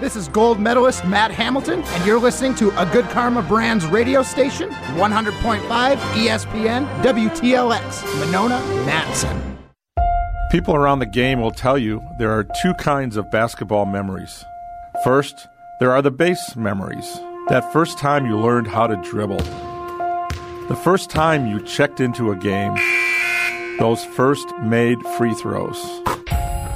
This is gold medalist Matt Hamilton, and you're listening to a Good Karma Brands radio station, 100.5 ESPN WTLX, Monona, Madison. People around the game will tell you there are two kinds of basketball memories. First, there are the base memories. That first time you learned how to dribble. The first time you checked into a game. Those first made free throws.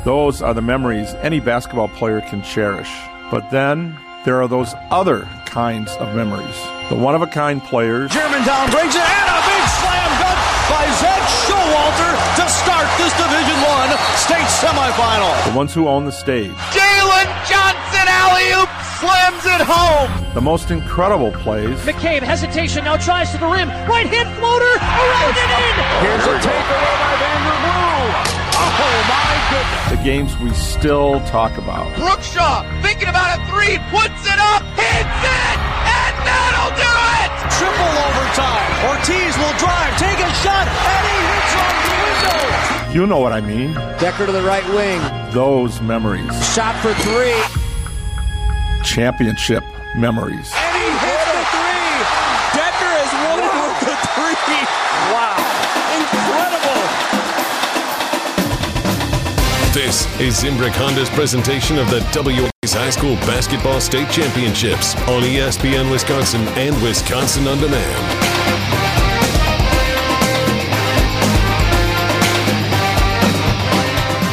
Those are the memories any basketball player can cherish. But then, there are those other kinds of memories. The one-of-a-kind players. Germantown brings it, and a big slam dunk by Zed Showalter to start this Division I state semifinal. The ones who own the stage. Jalen Johnson alley-oop slams it home. The most incredible plays. McCabe, hesitation, now tries to the rim. Right hand floater, around and in. Here's a takeaway by Vanderbilt. Oh, my. The games we still talk about. Brookshaw, thinking about a three, puts it up, hits it, and that'll do it! Triple overtime. Ortiz will drive, take a shot, and he hits on the window. You know what I mean. Decker to the right wing. Those memories. Shot for three. Championship memories. And he hits the three. Decker has won it with the three. Wow. Incredible. This is Zimbrick Honda's presentation of the WIAA's High School Basketball State Championships on ESPN Wisconsin and Wisconsin On Demand.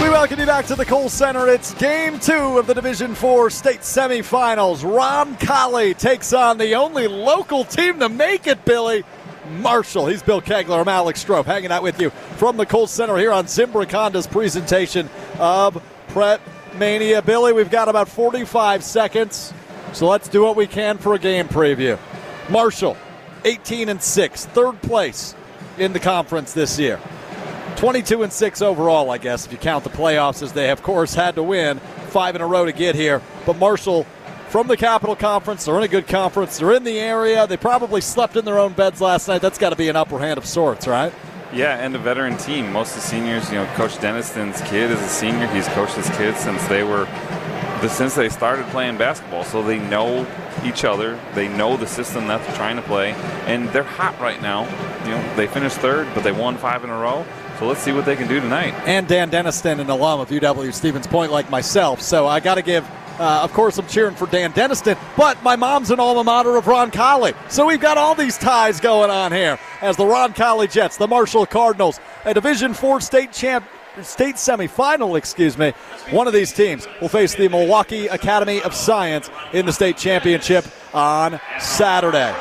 We welcome you back to the Kohl Center. It's Game 2 of the Division IV State Semifinals. Roncalli takes on the only local team to make it, Billy. Marshall. He's Bill Kegler. I'm Alex Strouf, hanging out with you from the Kohl Center here on Zimbrick Honda's presentation of Pret Mania. Billy, we've got about 45 seconds, so let's do what we can for a game preview. Marshall, 18-6, third place in the conference this year. 22-6 overall, I guess, if you count the playoffs, as they, of course, had to win five in a row to get here. But Marshall, from the Capital Conference, they're in a good conference, they're in the area, they probably slept in their own beds last night. That's got to be an upper hand of sorts, right? Yeah, and a veteran team. Most of the seniors, you know, Coach Denniston's kid is a senior. He's coached his kids since they started playing basketball, so they know each other, they know the system that they're trying to play, and they're hot right now. You know, they finished third, but they won five in a row. So let's see what they can do tonight. And Dan Denniston, an alum of UW Stevens Point like myself, so I got to give of course, I'm cheering for Dan Denniston, but my mom's an alma mater of Roncalli. So we've got all these ties going on here as the Roncalli Jets, the Marshall Cardinals, a Division IV state semifinal, One of these teams will face the Milwaukee Academy of Science in the state championship on Saturday.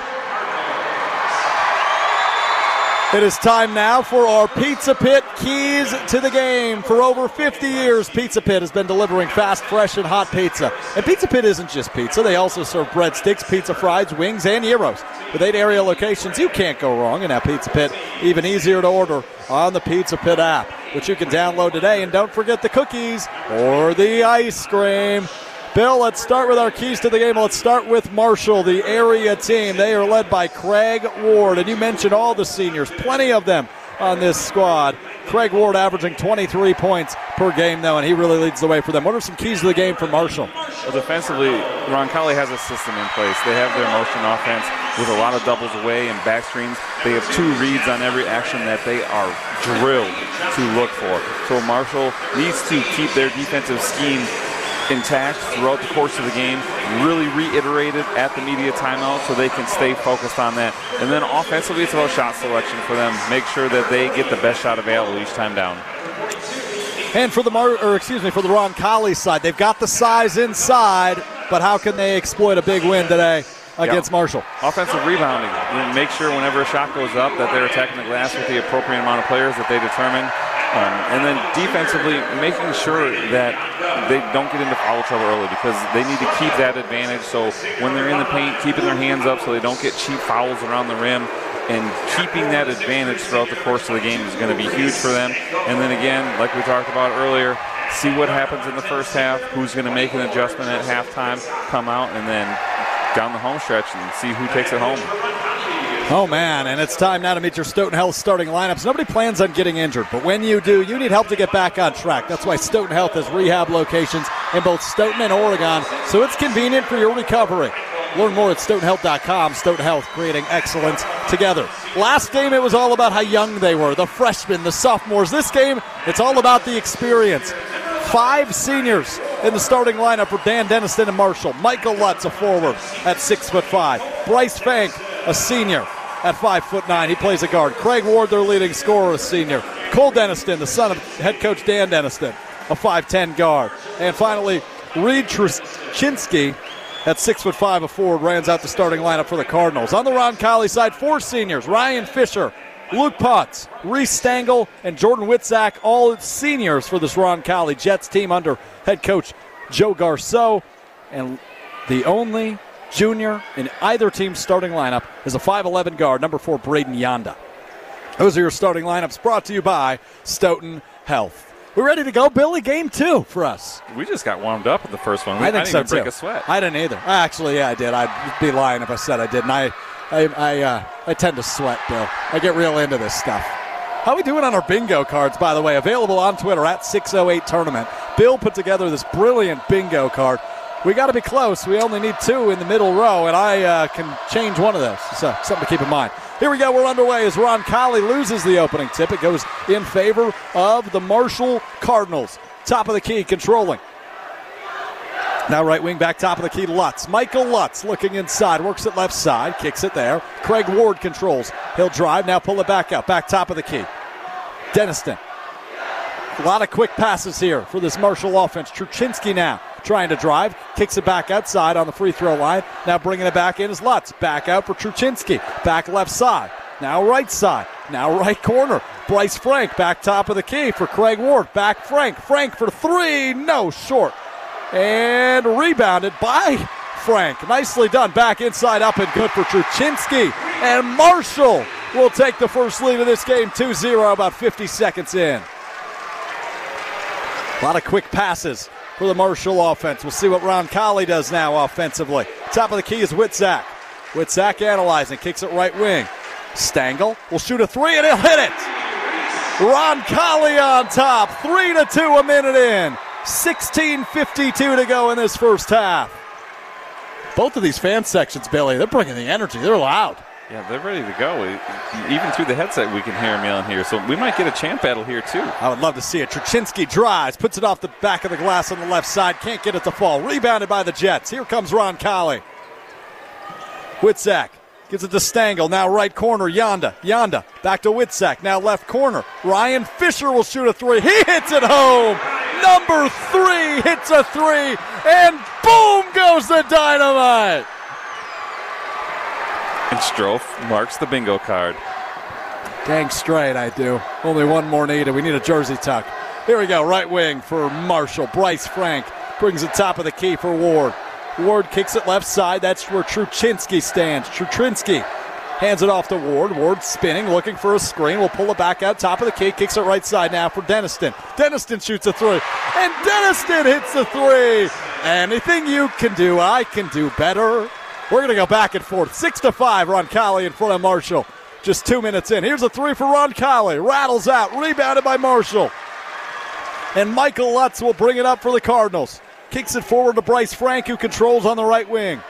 It is time now for our Pizza Pit keys to the game. For over 50 years, Pizza Pit has been delivering fast, fresh, and hot pizza. And Pizza Pit isn't just pizza. They also serve breadsticks, pizza fries, wings, and gyros. With 8 area locations, you can't go wrong. And now Pizza Pit, even easier to order on the Pizza Pit app, which you can download today. And don't forget the cookies or the ice cream. Bill, let's start with our keys to the game. Let's start with Marshall, the area team. They are led by Craig Ward, and you mentioned all the seniors, plenty of them on this squad. Craig Ward averaging 23 points per game, though, and he really leads the way for them. What are some keys to the game for Marshall? Well, defensively, Roncalli has a system in place. They have their motion offense with a lot of doubles away and back screens. They have two reads on every action that they are drilled to look for. So Marshall needs to keep their defensive scheme intact throughout the course of the game, really reiterated at the media timeout so they can stay focused on that. And then offensively, it's about shot selection for them. Make sure that they get the best shot available each time down. And for the Roncalli side, they've got the size inside, but how can they exploit a big win today against Marshall? Offensive rebounding. And make sure whenever a shot goes up that they're attacking the glass with the appropriate amount of players that they determine. And then defensively, making sure that they don't get into foul trouble early, because they need to keep that advantage. So when they're in the paint, keeping their hands up so they don't get cheap fouls around the rim, and keeping that advantage throughout the course of the game is going to be huge for them. And then again, like we talked about earlier, see what happens in the first half, who's going to make an adjustment at halftime, come out, and then down the home stretch and see who takes it home. Oh, man, and it's time now to meet your Stoughton Health starting lineups. Nobody plans on getting injured, but when you do, you need help to get back on track. That's why Stoughton Health has rehab locations in both Stoughton and Oregon, so it's convenient for your recovery. Learn more at StoughtonHealth.com. Stoughton Health, creating excellence together. Last game, it was all about how young they were, the freshmen, the sophomores. This game, it's all about the experience. 5 seniors in the starting lineup for Dan Denniston and Marshall. Michael Lutz, a forward at 6'5". Bryce Fank, a senior at 5'9". He plays a guard. Craig Ward, their leading scorer, a senior. Cole Denniston, the son of head coach Dan Denniston, a 5'10" guard. And finally, Reed Truschinski at 6'5", a forward, rounds out the starting lineup for the Cardinals. On the Roncalli side, 4 seniors: Ryan Fisher, Luke Potts, Reese Stangle, and Jordan Witzak, all seniors for this Roncalli Jets team under head coach Joe Garceau. And the only junior in either team's starting lineup is a 5'11" guard, number 4, Braden Yonda. Those are your starting lineups, brought to you by Stoughton Health. We're ready to go, Billy. Game 2 for us. We just got warmed up in the first one. I didn't break a sweat. I didn't either. Actually, yeah, I did. I'd be lying if I said I didn't. I tend to sweat, Bill. I get real into this stuff. How are we doing on our bingo cards, by the way? Available on Twitter at 608 Tournament. Bill put together this brilliant bingo card. We got to be close. We only need 2 in the middle row, and I can change one of those. So something to keep in mind. Here we go. We're underway as Roncalli loses the opening tip. It goes in favor of the Marshall Cardinals. Top of the key, controlling. Now right wing back, top of the key, Lutz. Michael Lutz looking inside, works it left side, kicks it there. Craig Ward controls. He'll drive, now pull it back out, back top of the key. Denniston. A lot of quick passes here for this Marshall offense. Truschinski now trying to drive, kicks it back outside on the free throw line. Now bringing it back in is Lutz. Back out for Truschinski. Back left side. Now right side. Now right corner. Bryce Frank back top of the key for Craig Ward. Back Frank. Frank for 3. No, short. And rebounded by Frank. Nicely done. Back inside up and good for Truschinski. And Marshall will take the first lead of this game 2-0 about 50 seconds in. A lot of quick passes for the Marshall offense. We'll see what Roncalli does now offensively. Top of the key is Witzak. Witzak analyzing, kicks it right wing. Stangle will shoot a 3 and he'll hit it. Roncalli on top, 3-2 a minute in. 16:52 to go in this first half. Both of these fan sections, Billy, they're bringing the energy. They're loud. Yeah, they're ready to go. Even through the headset, we can hear him yelling here. So we might get a chant battle here, too. I would love to see it. Truschinski drives, puts it off the back of the glass on the left side. Can't get it to fall. Rebounded by the Jets. Here comes Roncalli. Witzak gives it to Stangle. Now right corner, Yonda. Yonda back to Witzak. Now left corner. Ryan Fisher will shoot a 3. He hits it home. Number 3 hits a 3. And boom goes the dynamite. And Strouf marks the bingo card. Dang straight I do. Only one more needed. We need a jersey tuck. Here we go. Right wing for Marshall. Bryce Frank brings it top of the key for Ward. Ward kicks it left side. That's where Truschinski stands. Truschinski hands it off to Ward. Ward spinning, looking for a screen. We'll pull it back out. Top of the key. Kicks it right side now for Denniston. Denniston shoots a 3. And Denniston hits the 3. Anything you can do, I can do better. We're going to go back and forth. 6-5, Roncalli in front of Marshall. Just 2 minutes in. Here's a 3 for Roncalli. Rattles out. Rebounded by Marshall. And Michael Lutz will bring it up for the Cardinals. Kicks it forward to Bryce Frank, who controls on the right wing.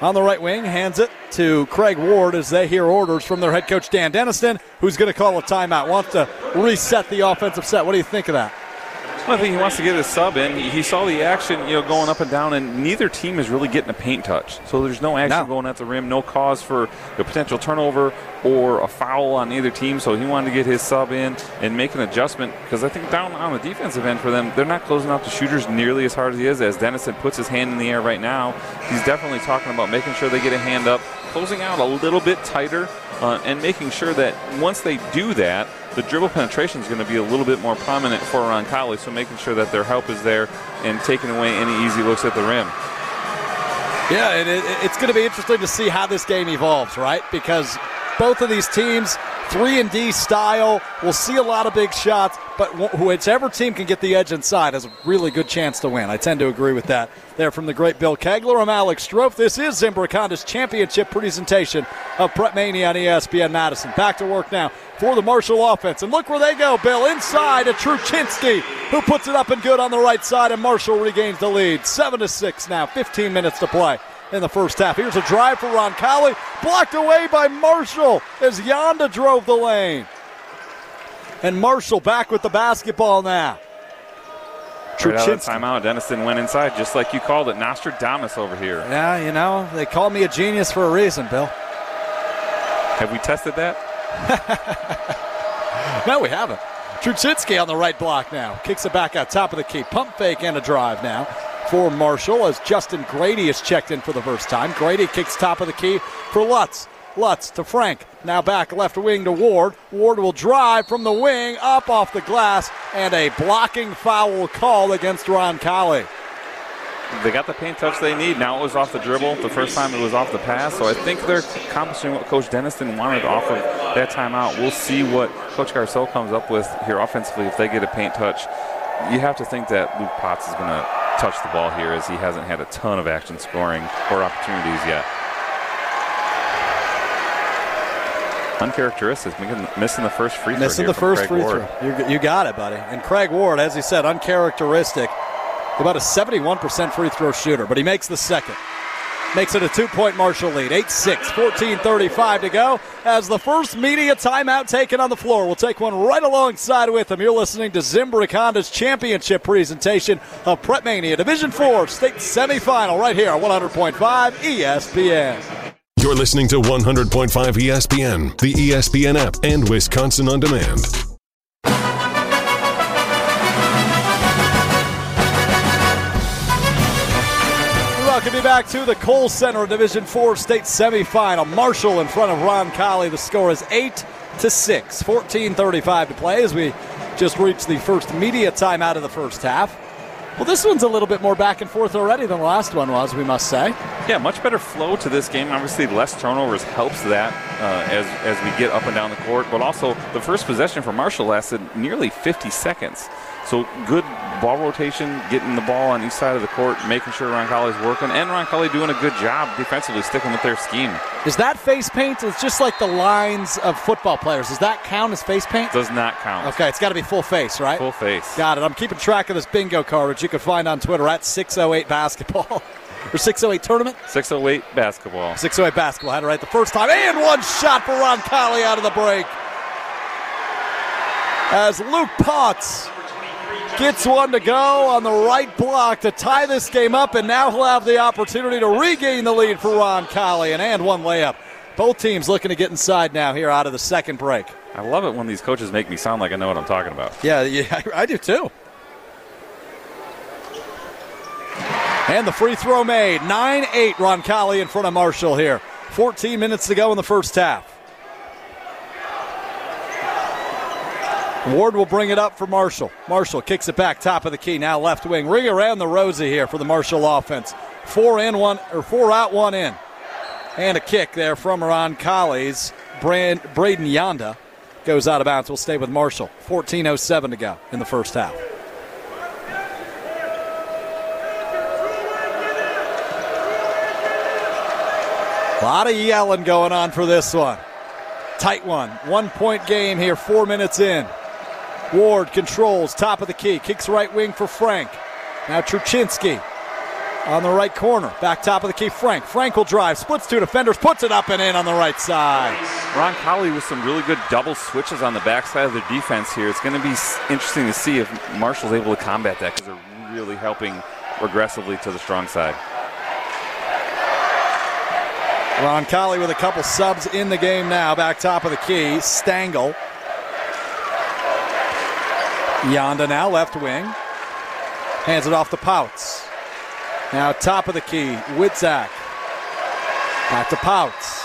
On the right wing, hands it to Craig Ward as they hear orders from their head coach, Dan Denniston, who's going to call a timeout. Wants to reset the offensive set. What do you think of that? I think he wants to get his sub in. He saw the action, going up and down, and neither team is really getting a paint touch. So there's no action going at the rim, no cause for a potential turnover or a foul on either team. So he wanted to get his sub in and make an adjustment, because I think down on the defensive end for them, they're not closing out the shooters nearly as hard as he is. As Denniston puts his hand in the air right now, he's definitely talking about making sure they get a hand up, closing out a little bit tighter, and making sure that once they do that, the dribble penetration is going to be a little bit more prominent for Roncalli, so making sure that their help is there and taking away any easy looks at the rim. Yeah, and it's going to be interesting to see how this game evolves, right? Because both of these teams 3-and-D style. We'll see a lot of big shots, but whichever team can get the edge inside has a really good chance to win. I tend to agree with that. There from the great Bill Kegler, I'm Alex Strouf. This is Zimbrick Honda's championship presentation of Prep Mania on ESPN Madison. Back to work now for the Marshall offense. And look where they go, Bill. Inside to Truschinski, who puts it up and good on the right side, and Marshall regains the lead. 7-6 now, 15 minutes to play in the first half. Here's a drive for Roncalli, blocked away by Marshall as Yonda drove the lane. And Marshall back with the basketball now. Right out of the timeout, Denniston went inside, just like you called it. Nostradamus over here. Yeah, you know, they call me a genius for a reason, Bill. Have we tested that? No, we haven't. Truschinski on the right block now. Kicks it back out, top of the key. Pump fake and a drive now for Marshall as Justin Grady is checked in for the first time. Grady kicks top of the key for Lutz. Lutz to Frank. Now back left wing to Ward. Ward will drive from the wing, up off the glass, and a blocking foul call against Roncalli. They got the paint touch they need. Now it was off the dribble. The first time it was off the pass. So I think they're accomplishing what Coach Denniston wanted off of that timeout. We'll see what Coach Garceau comes up with here offensively if they get a paint touch. You have to think that Luke Potts is going to touch the ball here, as he hasn't had a ton of action scoring or opportunities yet. Uncharacteristic, missing the first free throw. Missing the first free throw. You got it, buddy. And Craig Ward, as he said, uncharacteristic. About a 71% free throw shooter, but he makes the second. Makes it a two-point Marshall lead, 8-6, 14:35 to go, as the first media timeout taken on the floor. We'll take one right alongside with him. You're listening to Zimbrick Honda's championship presentation of Prep Mania Division IV state semifinal right here on 100.5 ESPN. You're listening to 100.5 ESPN, the ESPN app, and Wisconsin On Demand. Welcome you back to the Kohl Center Division IV state semifinal. Marshall in front of Roncalli. The score is 8-6. 14:35 to play as we just reached the first media timeout of the first half. Well, this one's a little bit more back and forth already than the last one was, we must say. Yeah, much better flow to this game. Obviously, less turnovers helps that as we get up and down the court. But also, the first possession for Marshall lasted nearly 50 seconds. So good ball rotation, getting the ball on each side of the court, making sure Roncalli's working, and Roncalli doing a good job defensively, sticking with their scheme. Is that face paint? It's just like the lines of football players. Does that count as face paint? Does not count. Okay, it's got to be full face, right? Full face. Got it. I'm keeping track of this bingo card, which you can find on Twitter at 608 Basketball. Or 608 tournament? 608 Basketball. 608 Basketball. I had it right the first time. And one shot for Roncalli out of the break. As Luke Potts gets one to go on the right block to tie this game up, and now he'll have the opportunity to regain the lead for Roncalli, an and-one layup. Both teams looking to get inside now here out of the second break. I love it when these coaches make me sound like I know what I'm talking about. Yeah, I do too. And the free throw made, 9-8 Roncalli in front of Marshall here. 14 minutes to go in the first half. Ward will bring it up for Marshall. Marshall kicks it back, top of the key, now left wing. Ring around the rosy here for the Marshall offense. Four out, one in. And a kick there from Roncalli's Braden Yonda. Goes out of bounds. We'll stay with Marshall. 14:07 to go in the first half. A lot of yelling going on for this one. Tight one. 1-point game here, 4 minutes in. Ward controls, top of the key, kicks right wing for Frank. Now Truschinski on the right corner, back top of the key, Frank. Frank will drive, splits two defenders, puts it up and in on the right side. Roncalli with some really good double switches on the backside of their defense here. It's going to be interesting to see if Marshall's able to combat that, because they're really helping aggressively to the strong side. Roncalli with a couple subs in the game now, back top of the key, Stangle. Yonda now, left wing. Hands it off to Pouts. Now top of the key, Witzak. Back to Pouts.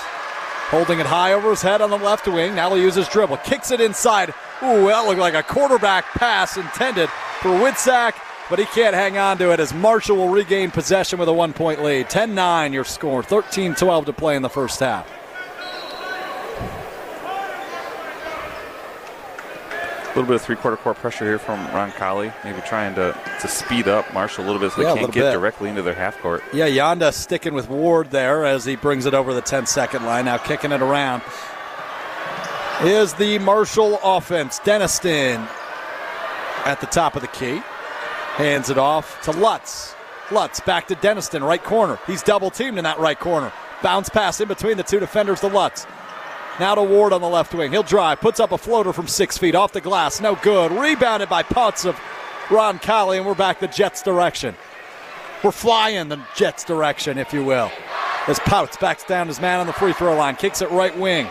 Holding it high over his head on the left wing. Now he'll use his dribble. Kicks it inside. Ooh, that looked like a quarterback pass intended for Witzak, but he can't hang on to it as Marshall will regain possession with a 1-point lead. 10-9 your score, 13-12 to play in the first half. little bit of three-quarter court pressure here from Roncalli, maybe trying to speed up Marshall a little bit so they can't get directly into their half court. Yeah, Yonda sticking with Ward there as he brings it over the 10-second line. Now kicking it around is the Marshall offense. Denniston at the top of the key. Hands it off to Lutz. Lutz back to Denniston, right corner. He's double-teamed in that right corner. Bounce pass in between the two defenders to Lutz. Now to Ward on the left wing. He'll drive, puts up a floater from 6 feet off the glass. No good. Rebounded by Potts of Roncalli, and we're back the Jets' direction. We're flying the Jets' direction, if you will. As Potts backs down his man on the free throw line, kicks it right wing.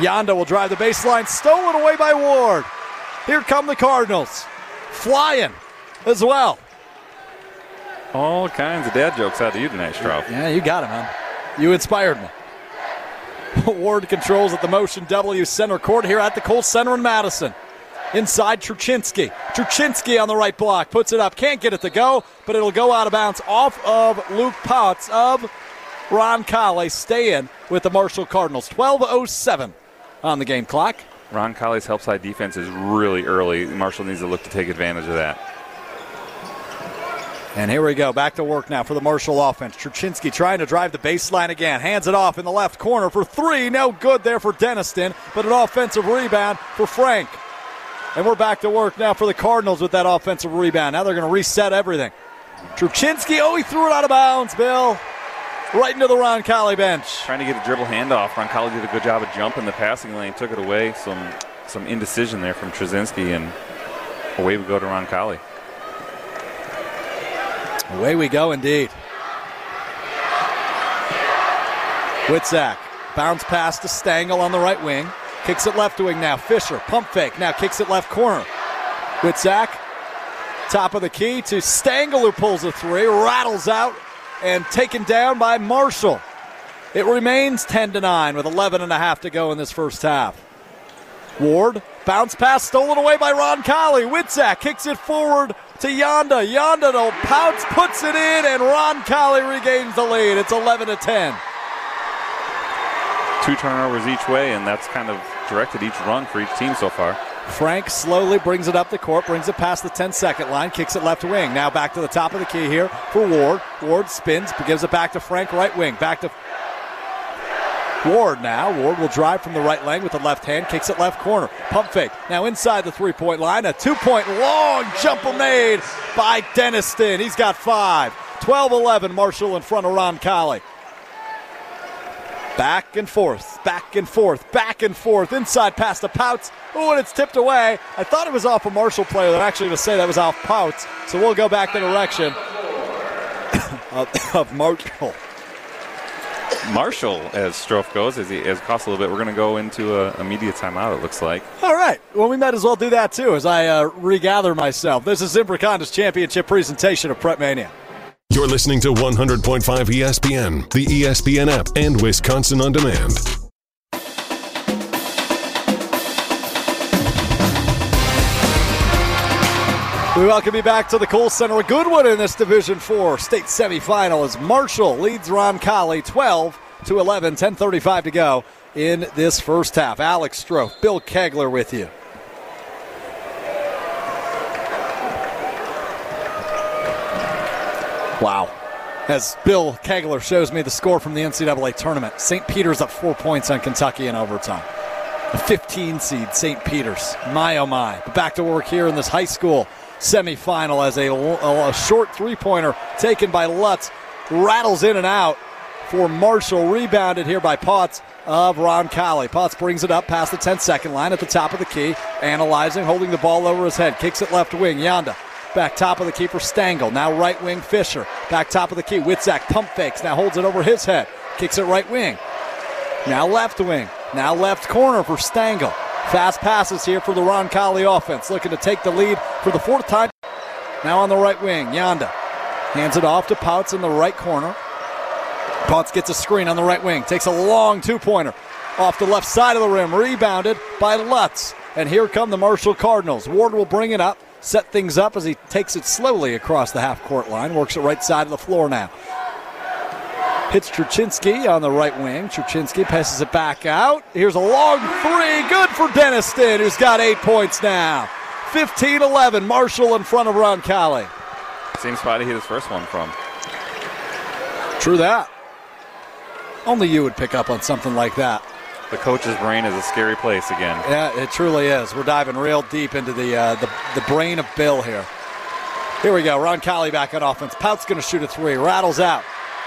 Yonda will drive the baseline, stolen away by Ward. Here come the Cardinals. Flying as well. All kinds of dad jokes out of you tonight, Strouf. Yeah, you got it, man. You inspired me. Ward controls at the Motion W center court here at the Kohl Center in Madison. Inside Truschinski. Truschinski on the right block. Puts it up. Can't get it to go, but it'll go out of bounds off of Luke Potts of Roncalli. Stay in with the Marshall Cardinals. 12:07 on the game clock. Roncalli's help side defense is really early. Marshall needs to look to take advantage of that. And here we go, back to work now for the Marshall offense. Truschinski trying to drive the baseline again. Hands it off in the left corner for three. No good there for Denniston, but an offensive rebound for Frank. And we're back to work now for the Cardinals with that offensive rebound. Now they're going to reset everything. Truschinski, oh, he threw it out of bounds, Bill. Right into the Roncalli bench. Trying to get a dribble handoff. Roncalli did a good job of jumping the passing lane, took it away. Some indecision there from Truschinski, and away we go to Roncalli. Away we go, indeed. Witzak, bounce pass to Stangle on the right wing. Kicks it left wing now. Fisher, pump fake, now kicks it left corner. Witzak, top of the key to Stangle, who pulls a three, rattles out, and taken down by Marshall. It remains 10-9 with 11 and a half to go in this first half. Ward, bounce pass stolen away by Roncalli. Witzak kicks it forward to Yonda. Yonda to Pounce, puts it in, and Roncalli regains the lead. It's 11-10. Two turnovers each way, and that's kind of directed each run for each team so far. Frank slowly brings it up the court, brings it past the 10-second line, kicks it left wing. Now back to the top of the key here for Ward. Ward spins, gives it back to Frank, right wing. Back to Ward now. Ward will drive from the right lane with the left hand. Kicks it left corner. Pump fake. Now inside the three-point line. A two-point long jumper made by Denniston. He's got five. 12-11. Marshall in front of Roncalli. Back and forth. Back and forth. Back and forth. Inside past the Pouts. Oh, and it's tipped away. I thought it was off a Marshall player. They're actually going to say that was off Pouts. So we'll go back the direction of Marshall. Marshall, as Strouf goes, as it costs a little bit, we're going to go into a media timeout, it looks like. All right. Well, we might as well do that, too, as I regather myself. This is Zimbrick Honda's championship presentation of Prep Mania. You're listening to 100.5 ESPN, the ESPN app, and Wisconsin On Demand. We welcome you back to the Kohl Center. A good one in this Division IV state semifinal as Marshall leads Roncalli 12-11, 10:35 to go in this first half. Alex Strouf, Bill Kegler with you. Wow. As Bill Kegler shows me the score from the NCAA tournament, St. Peter's up 4 points on Kentucky in overtime. A 15 seed, St. Peter's. My, oh, my. But back to work here in this high school semifinal as a short three-pointer taken by Lutz rattles in and out for Marshall, rebounded here by Potts of Roncalli. Potts brings it up past the 10-second line at the top of the key, analyzing, holding the ball over his head, kicks it left wing. Yonda back top of the key for Stangle, now right wing Fisher, back top of the key. Witzak pump fakes, now holds it over his head, kicks it right wing, now left wing, now left corner for Stangle. Fast passes here for the Roncalli offense, looking to take the lead for the fourth time. Now on the right wing, Yonda hands it off to Pouts in the right corner. Pouts gets a screen on the right wing, takes a long two-pointer off the left side of the rim, rebounded by Lutz. And here come the Marshall Cardinals. Ward will bring it up, set things up as he takes it slowly across the half-court line, works it right side of the floor now. hits Truschinski on the right wing. Truschinski passes it back out. Here's a long three. Good for Denniston, who's got 8 points now. 15-11, Marshall in front of Roncalli. Same spot he hit his first one from. True that. Only you would pick up on something like that. The coach's brain is a scary place again. Yeah, it truly is. We're diving real deep into the brain of Bill here. Here we go. Roncalli back on offense. Pout's going to shoot a three. Rattles out.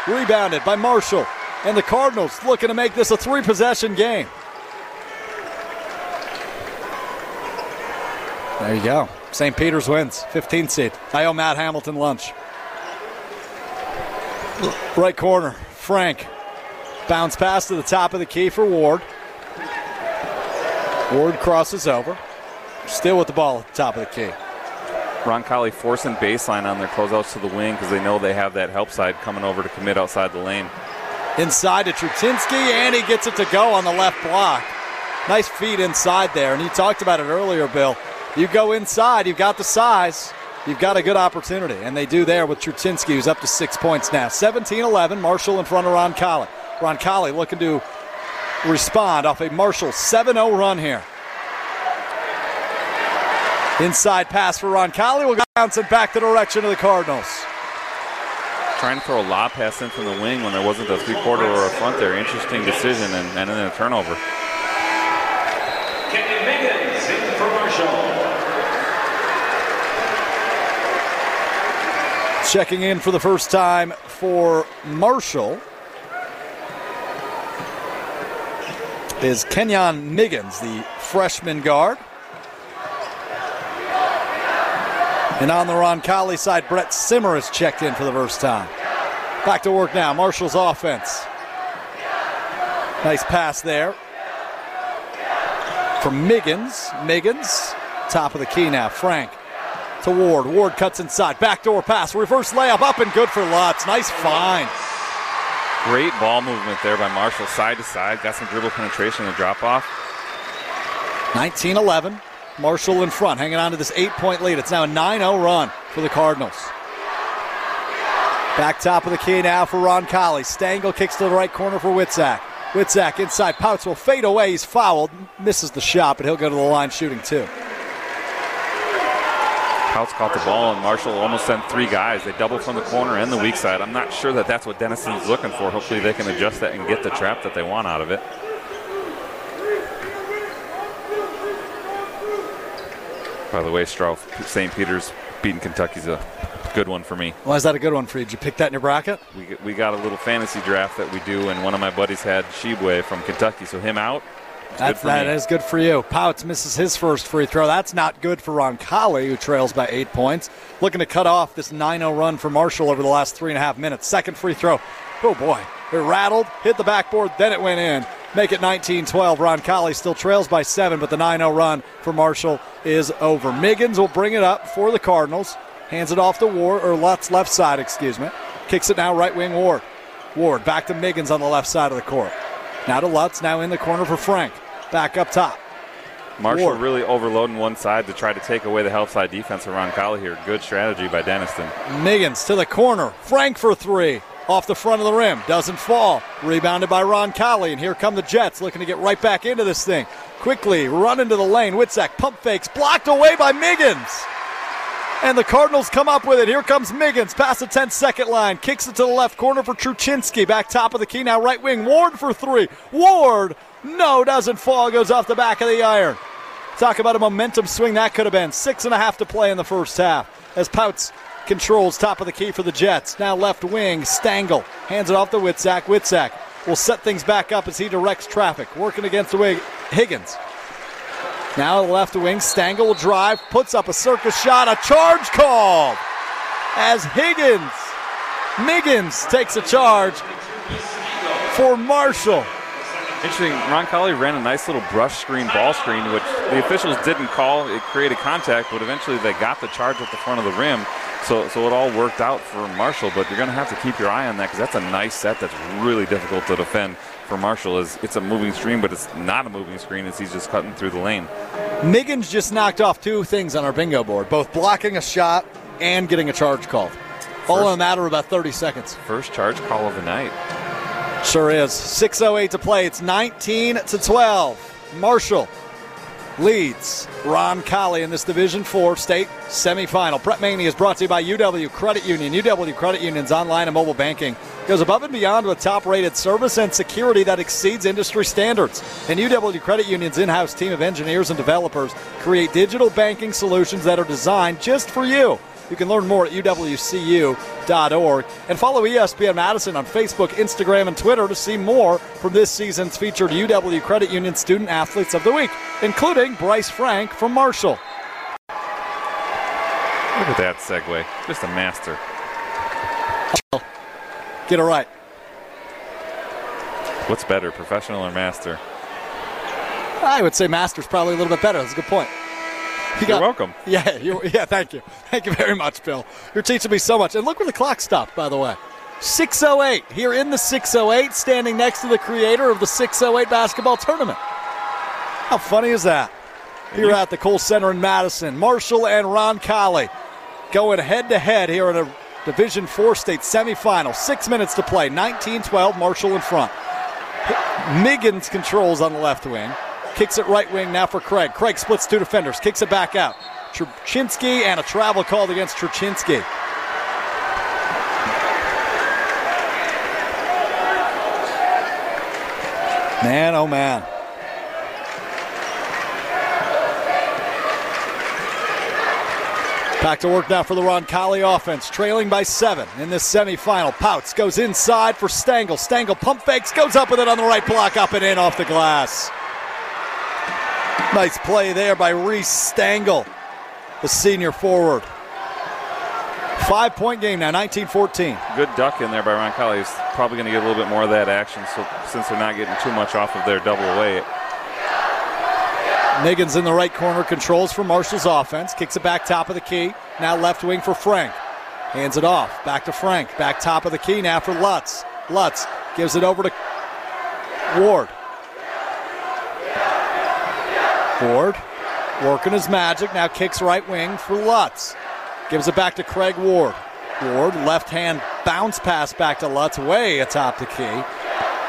Rebounded by Marshall. And the Cardinals looking to make this a three-possession game. There you go. St. Peter's wins. 15 seed. I owe Matt Hamilton lunch. Right corner. Frank. Bounce pass to the top of the key for Ward. Ward crosses over. Still with the ball at the top of the key. Roncalli forcing baseline on their closeouts to the wing because they know they have that help side coming over to commit outside the lane. Inside to Truschinski, and he gets it to go on the left block. Nice feed inside there, and you talked about it earlier, Bill. You go inside, you've got the size, you've got a good opportunity, and they do there with Truschinski, who's up to 6 points now. 17-11, Marshall in front of Roncalli. Roncalli looking to respond off a Marshall 7-0 run here. Inside pass for Roncalli. We'll bounce it back the direction of the Cardinals. Trying to throw a lob pass in from the wing when there wasn't a three-quarter or a front there. Interesting decision and then a turnover. Kenyon Miggins in for Marshall. Checking in for the first time for Marshall is Kenyon Miggins, the freshman guard. And on the Roncalli side, Brett Simmer has checked in for the first time. Back to work now, Marshall's offense. Nice pass there from Miggins. Miggins, top of the key now, Frank to Ward. Ward cuts inside, backdoor pass, reverse layup, up and good for Lutz. Nice find. Great ball movement there by Marshall, side to side. Got some dribble penetration and drop off. 19-11. Marshall in front, hanging on to this 8-point lead. It's now a 9-0 run for the Cardinals. Back top of the key now for Roncalli. Stangle kicks to the right corner for Witzak. Witzak inside. Pouts will fade away. He's fouled. Misses the shot, but he'll go to the line shooting two. Pouts caught the ball, and Marshall almost sent three guys. They double from the corner and the weak side. I'm not sure that that's what Denniston's looking for. Hopefully they can adjust that and get the trap that they want out of it. By the way, Strouf, St. Peter's beating Kentucky's a good one for me. Why is that a good one for you? Did you pick that in your bracket? We got a little fantasy draft that we do, and one of my buddies had Shibwe from Kentucky, so him out. That is good for you. Pouts misses his first free throw. That's not good for Roncalli, who trails by 8 points. Looking to cut off this 9-0 run for Marshall over the last 3.5 minutes. Second free throw. Oh, boy. It rattled, hit the backboard, then it went in. Make it 19-12. Roncalli still trails by 7, but the 9-0 run for Marshall is over. Miggins will bring it up for the Cardinals. Hands it off to Lutz left side, Kicks it now right wing Ward. Ward back to Miggins on the left side of the court. Now to Lutz, now in the corner for Frank. Back up top. Marshall Ward really overloading one side to try to take away the help side defense of Roncalli here. Good strategy by Denniston. Miggins to the corner. Frank for three. Off the front of the rim, doesn't fall. Rebounded by Roncalli, and here come the Jets looking to get right back into this thing. Quickly run into the lane. Witzak pump fakes, blocked away by Miggins. And the Cardinals come up with it. Here comes Miggins, past the 10-second line, kicks it to the left corner for Truschinski. Back top of the key now, right wing. Ward for three. Ward, no, doesn't fall, goes off the back of the iron. Talk about a momentum swing that could have been. 6.5 to play in the first half as Pouts controls top of the key for the Jets. Now left wing, Stangle hands it off to Witzak. Witzak will set things back up as he directs traffic. Working against the wing, Higgins. Now left wing, Stangle will drive, puts up a circus shot, a charge called as Miggins takes a charge for Marshall. Interesting, Roncalli ran a nice little brush screen, ball screen, which the officials didn't call. It created contact, but eventually they got the charge at the front of the rim. So it all worked out for Marshall, but you're going to have to keep your eye on that because that's a nice set that's really difficult to defend for Marshall. It's a moving screen, but it's not a moving screen as he's just cutting through the lane. Miggins just knocked off two things on our bingo board, both blocking a shot and getting a charge called. All in a matter of about 30 seconds. First charge call of the night. Sure is. 6:08 to play. It's 19-12. Marshall leads Roncalli in this Division IV state semifinal. Prep Mania is brought to you by UW Credit Union. UW Credit Union's online and mobile banking goes above and beyond with top-rated service and security that exceeds industry standards. And UW Credit Union's in-house team of engineers and developers create digital banking solutions that are designed just for you. You can learn more at uwcu.org. And follow ESPN Madison on Facebook, Instagram, and Twitter to see more from this season's featured UW Credit Union Student Athletes of the Week, including Bryce Fank from Marshall. Look at that segue. Just a master. Get it right. What's better, professional or master? I would say master's probably a little bit better. That's a good point. You're welcome. Yeah, thank you. Thank you very much, Bill. You're teaching me so much. And look where the clock stopped, by the way. 6:08 here in the 6:08, standing next to the creator of the 608 basketball tournament. How funny is that? Here at the Kohl Center in Madison, Marshall and Roncalli going head-to-head here in a Division IV state semifinal. 6 minutes to play, 19-12, Marshall in front. Miggins controls on the left wing. Kicks it right wing now for Craig. Craig splits two defenders. Kicks it back out. Truschinski, and a travel called against Truschinski. Man, oh man. Back to work now for the Roncalli offense, trailing by 7 in this semifinal. Pouts goes inside for Stangle. Stangle pump fakes, goes up with it on the right block, up and in off the glass. Nice play there by Reese Stangle, the senior forward. 5-point game now, 19-14. Good duck in there by Roncalli. He's probably going to get a little bit more of that action since they're not getting too much off of their double away. Miggins in the right corner, controls for Marshall's offense, kicks it back top of the key. Now left wing for Frank. Hands it off, back to Frank. Back top of the key now for Lutz. Lutz gives it over to Ward. Ward working his magic, now kicks right wing for Lutz. Gives it back to Craig Ward. Ward, left hand bounce pass back to Lutz, way atop the key.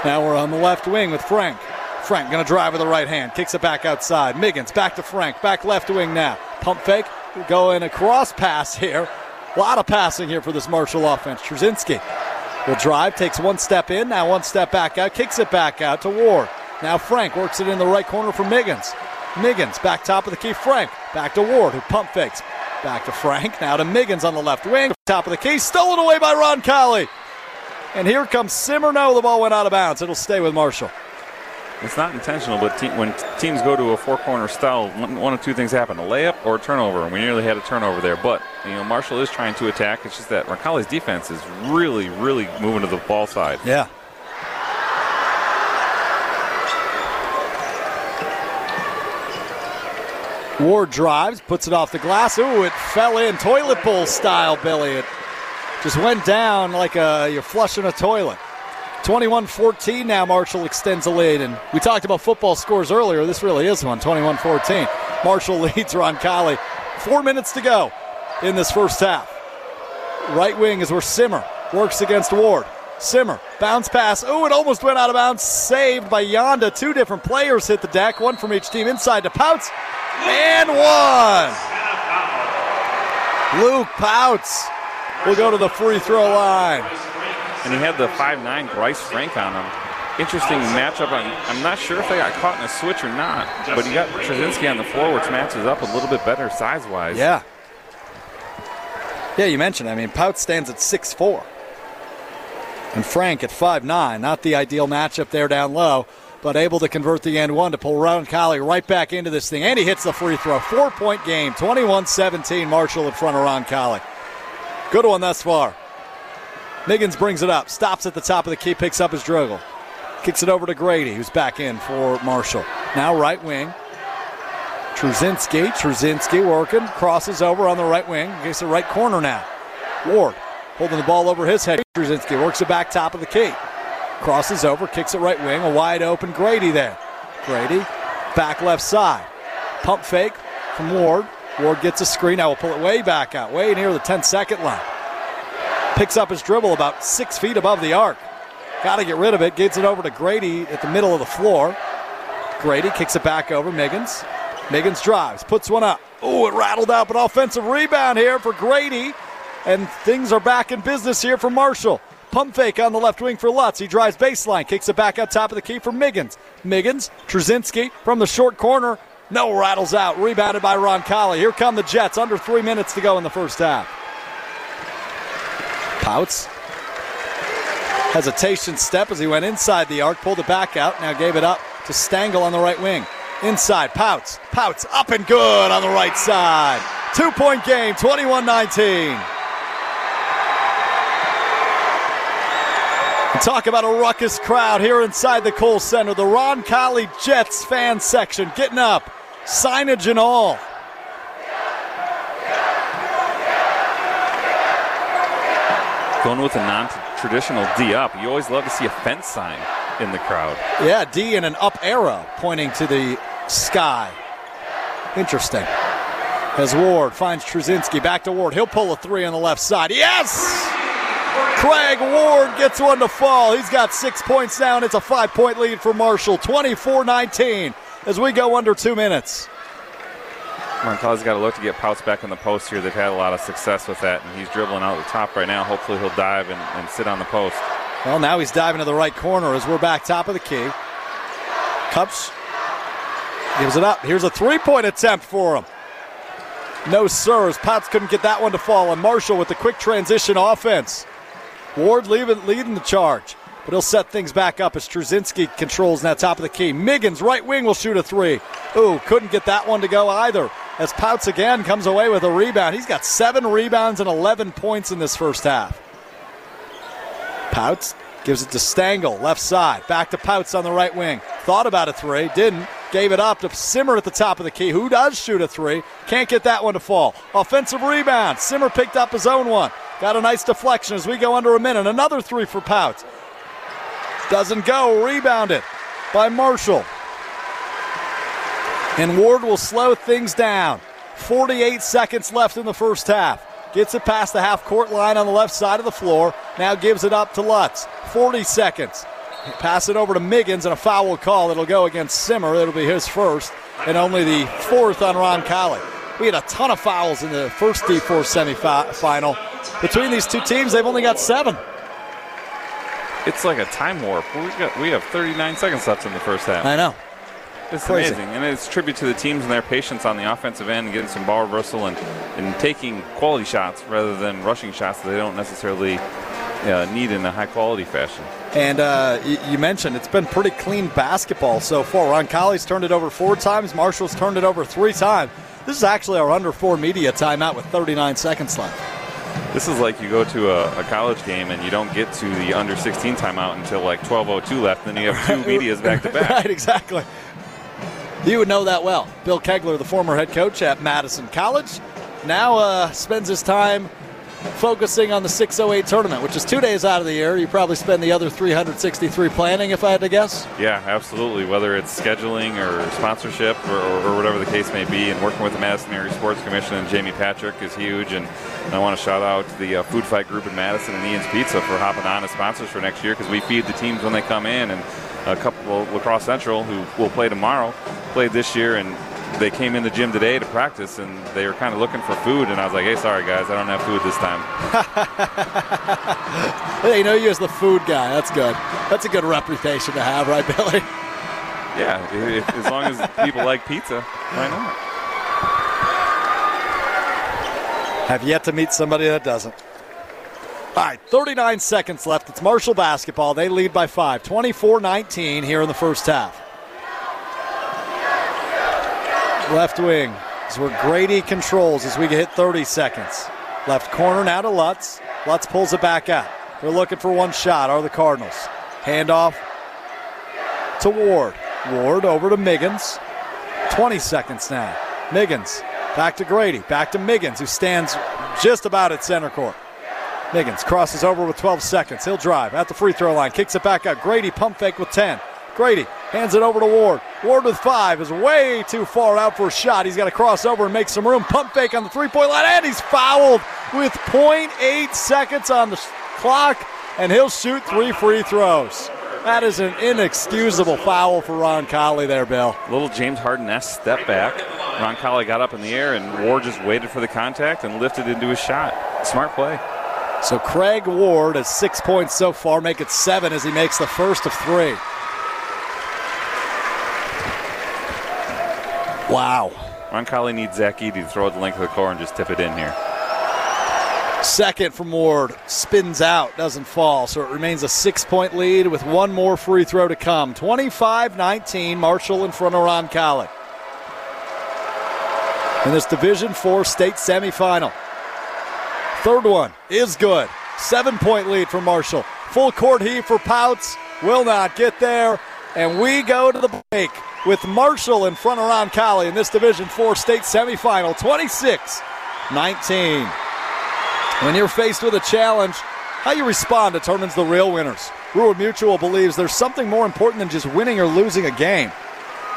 Now we're on the left wing with Frank. Frank going to drive with the right hand, kicks it back outside. Miggins back to Frank, back left wing now. Pump fake, going a cross pass here. A lot of passing here for this Marshall offense. Truschinski will drive, takes one step in, now one step back out, kicks it back out to Ward. Now Frank works it in the right corner for Miggins. Miggins back top of the key, Frank back to Ward who pump fakes, back to Frank, now to Miggins on the left wing, top of the key, stolen away by Roncalli, and here comes Simmer. No, the ball went out of bounds. It'll stay with Marshall. It's not intentional, but when teams go to a four-corner style, one of two things happen, a layup or a turnover, and we nearly had a turnover there, but you know Marshall is trying to attack. It's just that Roncalli's defense is really moving to the ball side. Yeah. Ward drives, puts it off the glass. Ooh, it fell in, toilet bowl style, Billy. It just went down like you're flushing a toilet. 21-14 now, Marshall extends the lead. And we talked about football scores earlier. This really is one, 21-14. Marshall leads Roncalli. 4 minutes to go in this first half. Right wing is where Simmer works against Ward. Simmer, bounce pass. Ooh, it almost went out of bounds. Saved by Yonda. Two different players hit the deck, one from each team. Inside to Pouts. And one. Luke Potts will go to the free throw line. And he had the 5'9" Bryce Frank on him. Interesting matchup. I'm not sure if they got caught in a switch or not, but he got Truschinski on the floor, which matches up a little bit better size-wise. Yeah. Yeah, you mentioned, I mean, Pouts stands at 6'4". And Frank at 5'9", not the ideal matchup there down low, but able to convert the end one to pull Roncalli right back into this thing. And he hits the free throw. 4-point game, 21-17, Marshall in front of Roncalli. Good one thus far. Miggins brings it up, stops at the top of the key, picks up his dribble. Kicks it over to Grady, who's back in for Marshall. Now right wing. Truschinski working, crosses over on the right wing. Gets the right corner now. Ward holding the ball over his head. Truschinski works it back top of the key. Crosses over, kicks it right wing. A wide open Grady there. Grady back left side. Pump fake from Ward. Ward gets a screen. Now we'll pull it way back out, way near the 10-second line. Picks up his dribble about 6 feet above the arc. Got to get rid of it. Gets it over to Grady at the middle of the floor. Grady kicks it back over Miggins. Miggins drives, puts one up. Oh, it rattled out, but offensive rebound here for Grady. And things are back in business here for Marshall. Pump fake on the left wing for Lutz. He drives baseline, kicks it back out top of the key for Miggins. Miggins, Truschinski from the short corner. No, rattles out. Rebounded by Roncalli. Here come the Jets. Under 3 minutes to go in the first half. Pouts. Hesitation step as he went inside the arc. Pulled it back out. Now gave it up to Stangle on the right wing. Inside. Pouts. Pouts up and good on the right side. 2-point game. 21-19. Talk about a ruckus crowd here inside the Kohl Center. The Roncalli Jets fan section getting up, signage and all. Going with a non-traditional D up. You always love to see a fence sign in the crowd. Yeah, D and an up arrow pointing to the sky. Interesting. As Ward finds Truschinski, back to Ward. He'll pull a three on the left side. Yes! Craig Ward gets one to fall. He's got 6 points down. It's a 5-point lead for Marshall, 24-19, as we go under 2 minutes. Montel's got to look to get Pouts back in the post here. They've had a lot of success with that, and he's dribbling out the top right now. Hopefully he'll dive and sit on the post. Well, now he's diving to the right corner as we're back top of the key. Cups gives it up. Here's a three-point attempt for him. No, sir, as Pouts couldn't get that one to fall, and Marshall with the quick transition offense. Ward leading the charge, but he'll set things back up as Truschinski controls now top of the key. Miggins, right wing, will shoot a three. Ooh, couldn't get that one to go either, as Pouts again comes away with a rebound. He's got 7 rebounds and 11 points in this first half. Pouts gives it to Stangle, left side. Back to Pouts on the right wing. Thought about a three, didn't. Gave it up to Simmer at the top of the key, who does shoot a three. Can't get that one to fall. Offensive rebound. Simmer picked up his own one. Got a nice deflection as we go under a minute. Another three for Pouts. Doesn't go. Rebounded by Marshall. And Ward will slow things down. 48 seconds left in the first half. Gets it past the half-court line on the left side of the floor. Now gives it up to Lutz. 40 seconds. Pass it over to Miggins, and a foul will call. It'll go against Simmer. It'll be his first, and only the fourth on Roncalli. We had a ton of fouls in the first D4 semifinal. Between these two teams, they've only got 7. It's like a time warp. We have 39 seconds left in the first half. I know. It's crazy. Amazing, and it's a tribute to the teams and their patience on the offensive end, and getting some ball reversal and taking quality shots rather than rushing shots that they don't necessarily need in a high-quality fashion. And you mentioned it's been pretty clean basketball so far. Roncalli's turned it over 4 times. Marshall's turned it over 3 times. This is actually our under 4 media timeout with 39 seconds left. This is like you go to a college game and you don't get to the under 16 timeout until like 12:02 left, and then you have two medias back to back. Right, exactly. You would know that well. Bill Kegler, the former head coach at Madison College, now spends his time focusing on the 608 tournament, which is 2 days out of the year. You probably spend the other 363 planning, if I had to guess. Yeah, absolutely. Whether it's scheduling or sponsorship or whatever the case may be, and working with the Madison Area Sports Commission and Jamie Patrick is huge. And I want to shout out the Food Fight Group in Madison and Ian's Pizza for hopping on as sponsors for next year, because we feed the teams when they come in. And a couple of Lacrosse Central, who will play tomorrow, played this year, and they came in the gym today to practice, and they were kind of looking for food, and I was like, hey, sorry, guys, I don't have food this time. They know you as the food guy. That's good. That's a good reputation to have, right, Billy? Yeah, as long as people like pizza, why not? Have yet to meet somebody that doesn't. All right, 39 seconds left. It's Marshall basketball. They lead by 5, 24-19 here in the first half. Left wing is where Grady controls as we hit 30 seconds. Left corner now to Lutz. Lutz pulls it back out. They're looking for one shot, are the Cardinals. Handoff to Ward. Ward over to Miggins. 20 seconds now. Miggins back to Grady. Back to Miggins, who stands just about at center court. Miggins crosses over with 12 seconds. He'll drive at the free throw line. Kicks it back out. Grady pump fake with 10. Grady hands it over to Ward. Ward with 5 is way too far out for a shot. He's got to cross over and make some room. Pump fake on the three-point line, and he's fouled with .8 seconds on the clock. and he'll shoot three free throws. That is an inexcusable foul for Roncalli there, Bill. Little James Harden-esque step back. Roncalli got up in the air, and Ward just waited for the contact and lifted into his shot. Smart play. So Craig Ward has 6 points so far, make it seven as he makes the first of three. Wow. Roncalli needs Zach Edey to throw it the length of the court and just tip it in here. Second from Ward, spins out, doesn't fall, so it remains a 6 point lead with one more free throw to come. 25-19, Marshall in front of Roncalli in this Division IV state semifinal. Third one is good. 7 point lead for Marshall. Full court heave for Pouts, will not get there, and we go to the break with Marshall in front of Roncalli in this Division IV state semifinal, 26-19. When you're faced with a challenge, how you respond determines the real winners. Rural Mutual believes there's something more important than just winning or losing a game.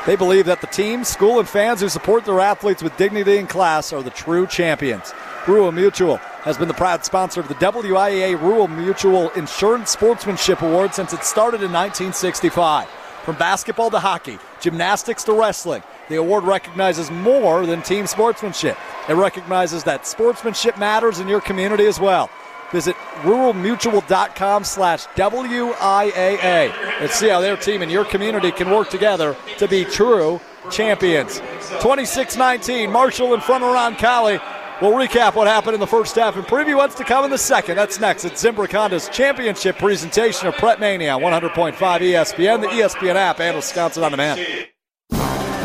They believe that the team, school, and fans who support their athletes with dignity and class are the true champions. Rural Mutual has been the proud sponsor of the WIAA Rural Mutual Insurance Sportsmanship Award since it started in 1965. From basketball to hockey, gymnastics to wrestling, the award recognizes more than team sportsmanship. It recognizes that sportsmanship matters in your community as well. Visit ruralmutual.com/WIAA and see how their team and your community can work together to be true champions. 26-19, Marshall in front of Roncalli. We'll recap what happened in the first half and preview what's to come in the second. That's next at Zimbrick Honda's championship presentation of Prep Mania on 100.5 ESPN, the ESPN app, and Wisconsin On Demand.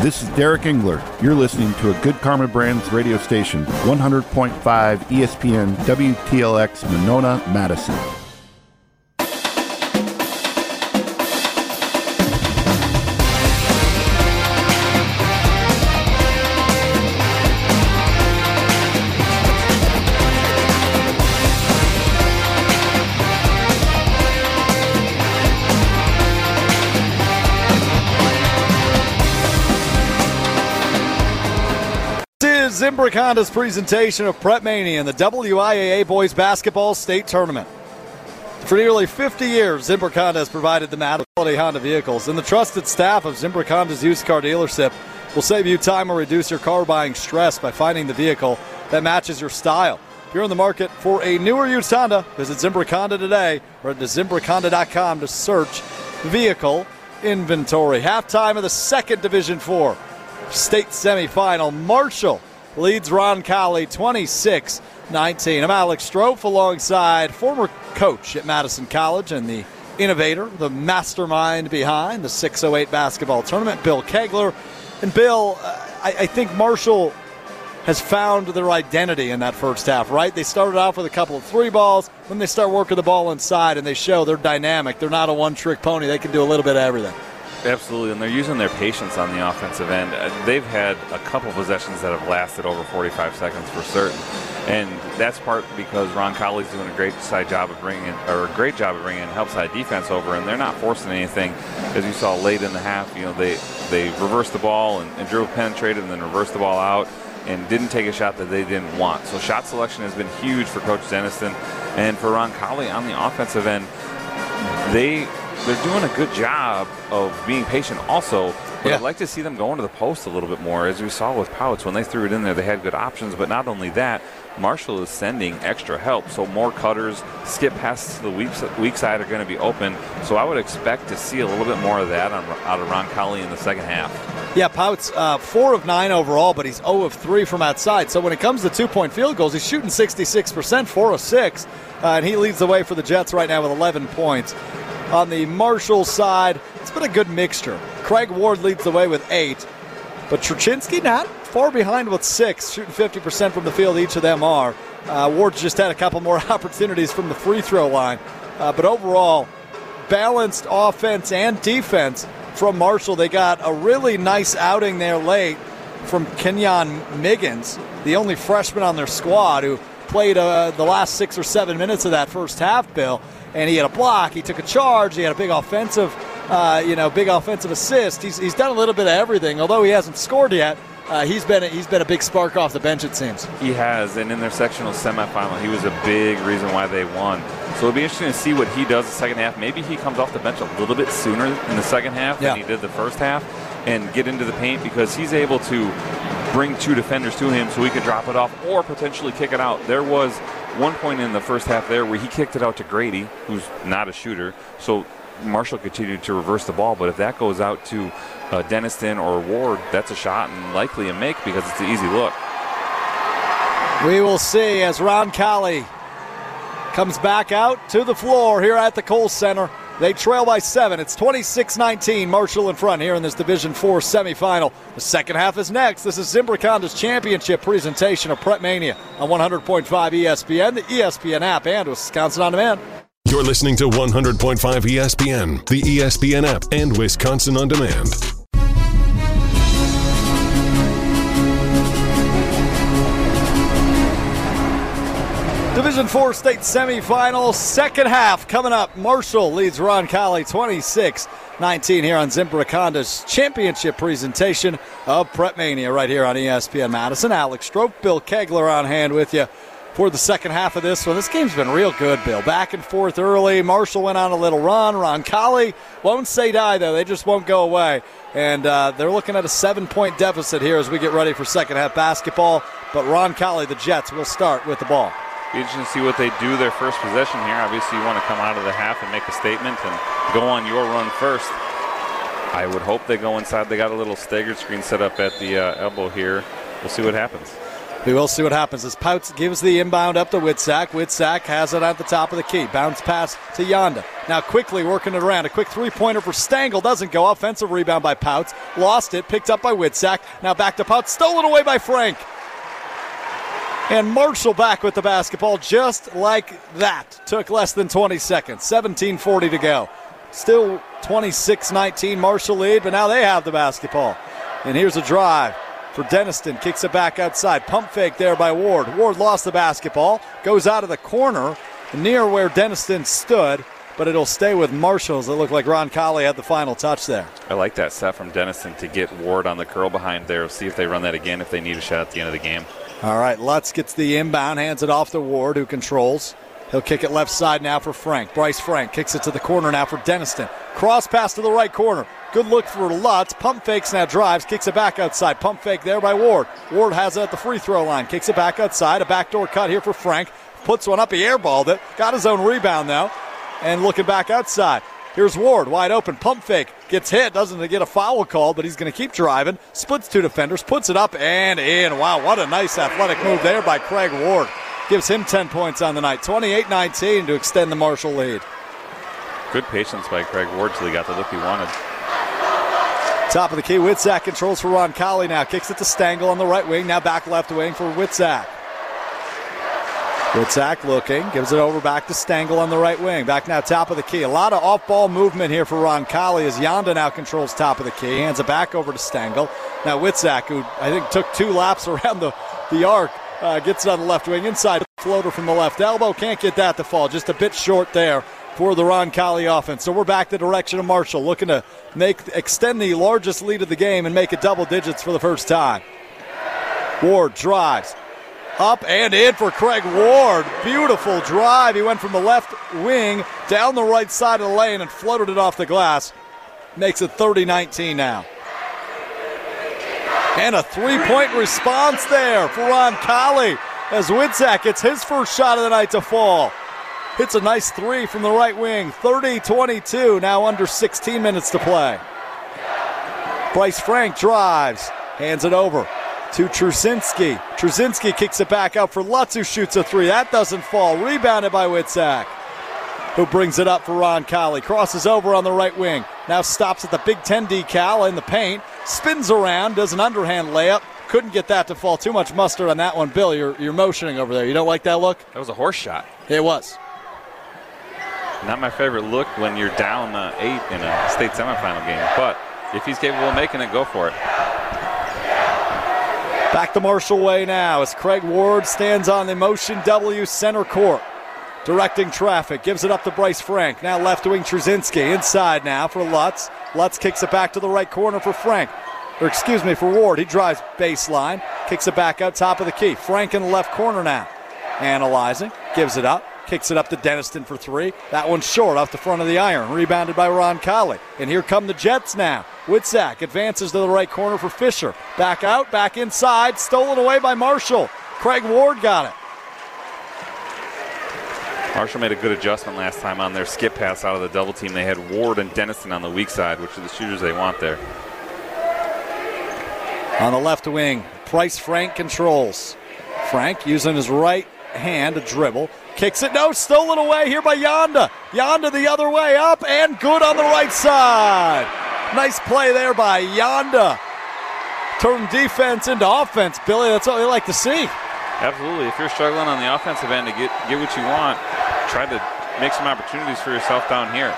This is Derek Engler. You're listening to a Good Karma Brands radio station, 100.5 ESPN WTLX Monona, Madison. Zimbrick Honda's presentation of Prep Mania in the WIAA Boys Basketball State Tournament. For nearly 50 years, Zimbrick Honda has provided the matter of quality Honda vehicles, and the trusted staff of Zimbrick Honda's used car dealership will save you time or reduce your car buying stress by finding the vehicle that matches your style. If you're in the market for a newer used Honda, visit Zimbrick Honda today or at ZimbrickHonda.com to search vehicle inventory. Halftime of the second Division IV state semifinal. Marshall leads Roncalli 26-19. I'm Alex Strouf alongside former coach at Madison College and the innovator, the mastermind behind the 608 basketball tournament, Bill Kegler. And Bill, I think Marshall has found their identity in that first half, right? They started off with a couple of three balls, then they start working the ball inside, and they show they're dynamic. They're not a one-trick pony. They can do a little bit of everything. Absolutely, and they're using their patience on the offensive end. They've had a couple possessions that have lasted over 45 seconds for certain, and that's part because Roncalli's doing a great job of bringing help side defense over, and they're not forcing anything. As you saw late in the half, they reversed the ball and dribble penetrated, and then reversed the ball out and didn't take a shot that they didn't want. So shot selection has been huge for Coach Denniston, and for Roncalli on the offensive end, They're doing a good job of being patient also, but yeah. I'd like to see them going to the post a little bit more. As we saw with Pouts, when they threw it in there, they had good options, but not only that, Marshall is sending extra help, so more cutters, skip passes to the weak side are going to be open, so I would expect to see a little bit more of that out of Roncalli in the second half. Yeah, Pouts, 4 of 9 overall, but he's 0 of 3 from outside, so when it comes to two-point field goals, he's shooting 66%, 4 of 6, and he leads the way for the Jets right now with 11 points. On the Marshall side, it's been a good mixture. Craig Ward leads the way with 8, but Truschinski not far behind with 6, shooting 50% from the field. Each of them are. Ward's just had a couple more opportunities from the free throw line, but overall, balanced offense and defense from Marshall. They got a really nice outing there late from Kenyon Miggins, the only freshman on their squad who played the last 6 or 7 minutes of that first half, Bill. And he had a block, he took a charge, he had a big offensive assist. He's done a little bit of everything, although he hasn't scored yet. He's been a big spark off the bench, it seems. He has, and in their sectional semifinal, he was a big reason why they won. So it'll be interesting to see what he does the second half. Maybe he comes off the bench a little bit sooner in the second half than he did the first half and get into the paint, because he's able to bring two defenders to him so he could drop it off or potentially kick it out. There was one point in the first half there where he kicked it out to Grady, who's not a shooter. So Marshall continued to reverse the ball, but if that goes out to Denniston or Ward, that's a shot and likely a make because it's an easy look. We will see as Roncalli comes back out to the floor here at the Kohl Center. They trail by 7. It's 26-19, Marshall in front here in this Division IV semifinal. The second half is next. This is Zimbrick Honda's championship presentation of Prep Mania on 100.5 ESPN, the ESPN app, and Wisconsin On Demand. You're listening to 100.5 ESPN, the ESPN app, and Wisconsin On Demand. Division IV state semifinal, second half coming up. Marshall leads Roncalli 26-19 here on Zimbrick Honda's championship presentation of Prep Mania right here on ESPN Madison. Alex Strouf, Bill Kegler on hand with you for the second half of this one. This game's been real good, Bill. Back and forth early. Marshall went on a little run. Roncalli won't say die, though. They just won't go away. And they're looking at a 7-point deficit here as we get ready for second half basketball. But Roncalli, the Jets, will start with the ball. Interesting to see what they do their first possession here. Obviously, you want to come out of the half and make a statement and go on your run first. I would hope they go inside. They got a little staggered screen set up at the elbow here. We'll see what happens. We will see what happens as Pouts gives the inbound up to Witzak. Witzak has it at the top of the key. Bounce pass to Yonda. Now quickly working it around. A quick three-pointer for Stangle. Doesn't go. Offensive rebound by Pouts. Lost it. Picked up by Witzak. Now back to Pouts. Stolen away by Frank. And Marshall back with the basketball just like that. Took less than 20 seconds. 17:40 to go. Still 26-19 Marshall lead, but now they have the basketball. And here's a drive for Denniston. Kicks it back outside. Pump fake there by Ward. Ward lost the basketball. Goes out of the corner near where Denniston stood, but it'll stay with Marshall's. It looked like Roncalli had the final touch there. I like that set from Denniston to get Ward on the curl behind there. See if they run that again if they need a shot at the end of the game. All right, Lutz gets the inbound, hands it off to Ward, who controls. He'll kick it left side now for Frank. Bryce Frank kicks it to the corner now for Denniston. Cross pass to the right corner. Good look for Lutz. Pump fakes now, drives, kicks it back outside. Pump fake there by Ward. Ward has it at the free throw line, kicks it back outside. A backdoor cut here for Frank. Puts one up, he airballed it. Got his own rebound now, and looking back outside. Here's Ward, wide open, pump fake, gets hit, doesn't get a foul call, but he's going to keep driving, splits two defenders, puts it up and in. Wow, what a nice athletic move there by Craig Ward. Gives him 10 points on the night, 28-19 to extend the Marshall lead. Good patience by Craig Ward till he got the look he wanted. Top of the key, Witzak controls for Roncalli now, kicks it to Stangle on the right wing, now back left wing for Witzak. Witzak looking, gives it over back to Stangle on the right wing. Back now top of the key. A lot of off-ball movement here for Roncalli as Yonda now controls top of the key. Hands it back over to Stangle. Now Witzak, who I think took two laps around the arc, gets it on the left wing. Inside floater from the left elbow. Can't get that to fall. Just a bit short there for the Roncalli offense. So we're back the direction of Marshall, looking to extend the largest lead of the game and make it double digits for the first time. Ward drives. Up and in for Craig Ward. Beautiful drive. He went from the left wing down the right side of the lane and floated it off the glass. Makes it 30-19 now. And a three-point response there for Roncalli as Witzak gets his first shot of the night to fall. Hits a nice three from the right wing. 30-22, now under 16 minutes to play. Bryce Frank drives, hands it over to Truschinski. Truschinski kicks it back out for Lutz, who shoots a three. That doesn't fall. Rebounded by Witzak, who brings it up for Roncalli. Crosses over on the right wing. Now stops at the Big Ten decal in the paint. Spins around, does an underhand layup. Couldn't get that to fall. Too much mustard on that one. Bill, you're motioning over there. You don't like that look? That was a horse shot. It was. Not my favorite look when you're down 8 in a state semifinal game. But if he's capable of making it, go for it. Back the Marshall way now as Craig Ward stands on the Motion W center court. Directing traffic, gives it up to Bryce Frank. Now left wing Truschinski, inside now for Lutz. Lutz kicks it back to the right corner for Frank. For Ward. He drives baseline, kicks it back out top of the key. Frank in the left corner now. Analyzing, gives it up. Kicks it up to Denniston for three. That one's short off the front of the iron. Rebounded by Roncalli. And here come the Jets now. Witzak advances to the right corner for Fisher. Back out, back inside. Stolen away by Marshall. Craig Ward got it. Marshall made a good adjustment last time on their skip pass out of the double team. They had Ward and Denniston on the weak side, which are the shooters they want there. On the left wing, Bryce Fank controls. Frank using his right hand to dribble. Kicks it. No, stolen away here by Yonda. Yonda the other way up and good on the right side. Nice play there by Yonda. Turned defense into offense, Billy. That's what we like to see. Absolutely. If you're struggling on the offensive end to get what you want, try to make some opportunities for yourself down here.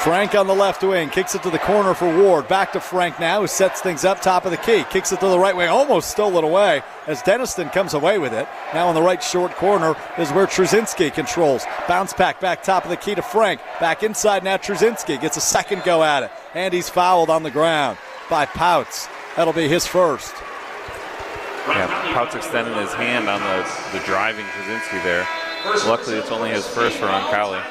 Frank on the left wing. Kicks it to the corner for Ward. Back to Frank now, who sets things up top of the key. Kicks it to the right wing. Almost stolen away as Denniston comes away with it. Now on the right short corner is where Truschinski controls. Bounce pack back top of the key to Frank. Back inside now. Truschinski gets a second go at it. And he's fouled on the ground by Pouts. That'll be his first. Yeah, Pouts extending his hand on the driving Truschinski there. Luckily, it's only his first for Roncalli.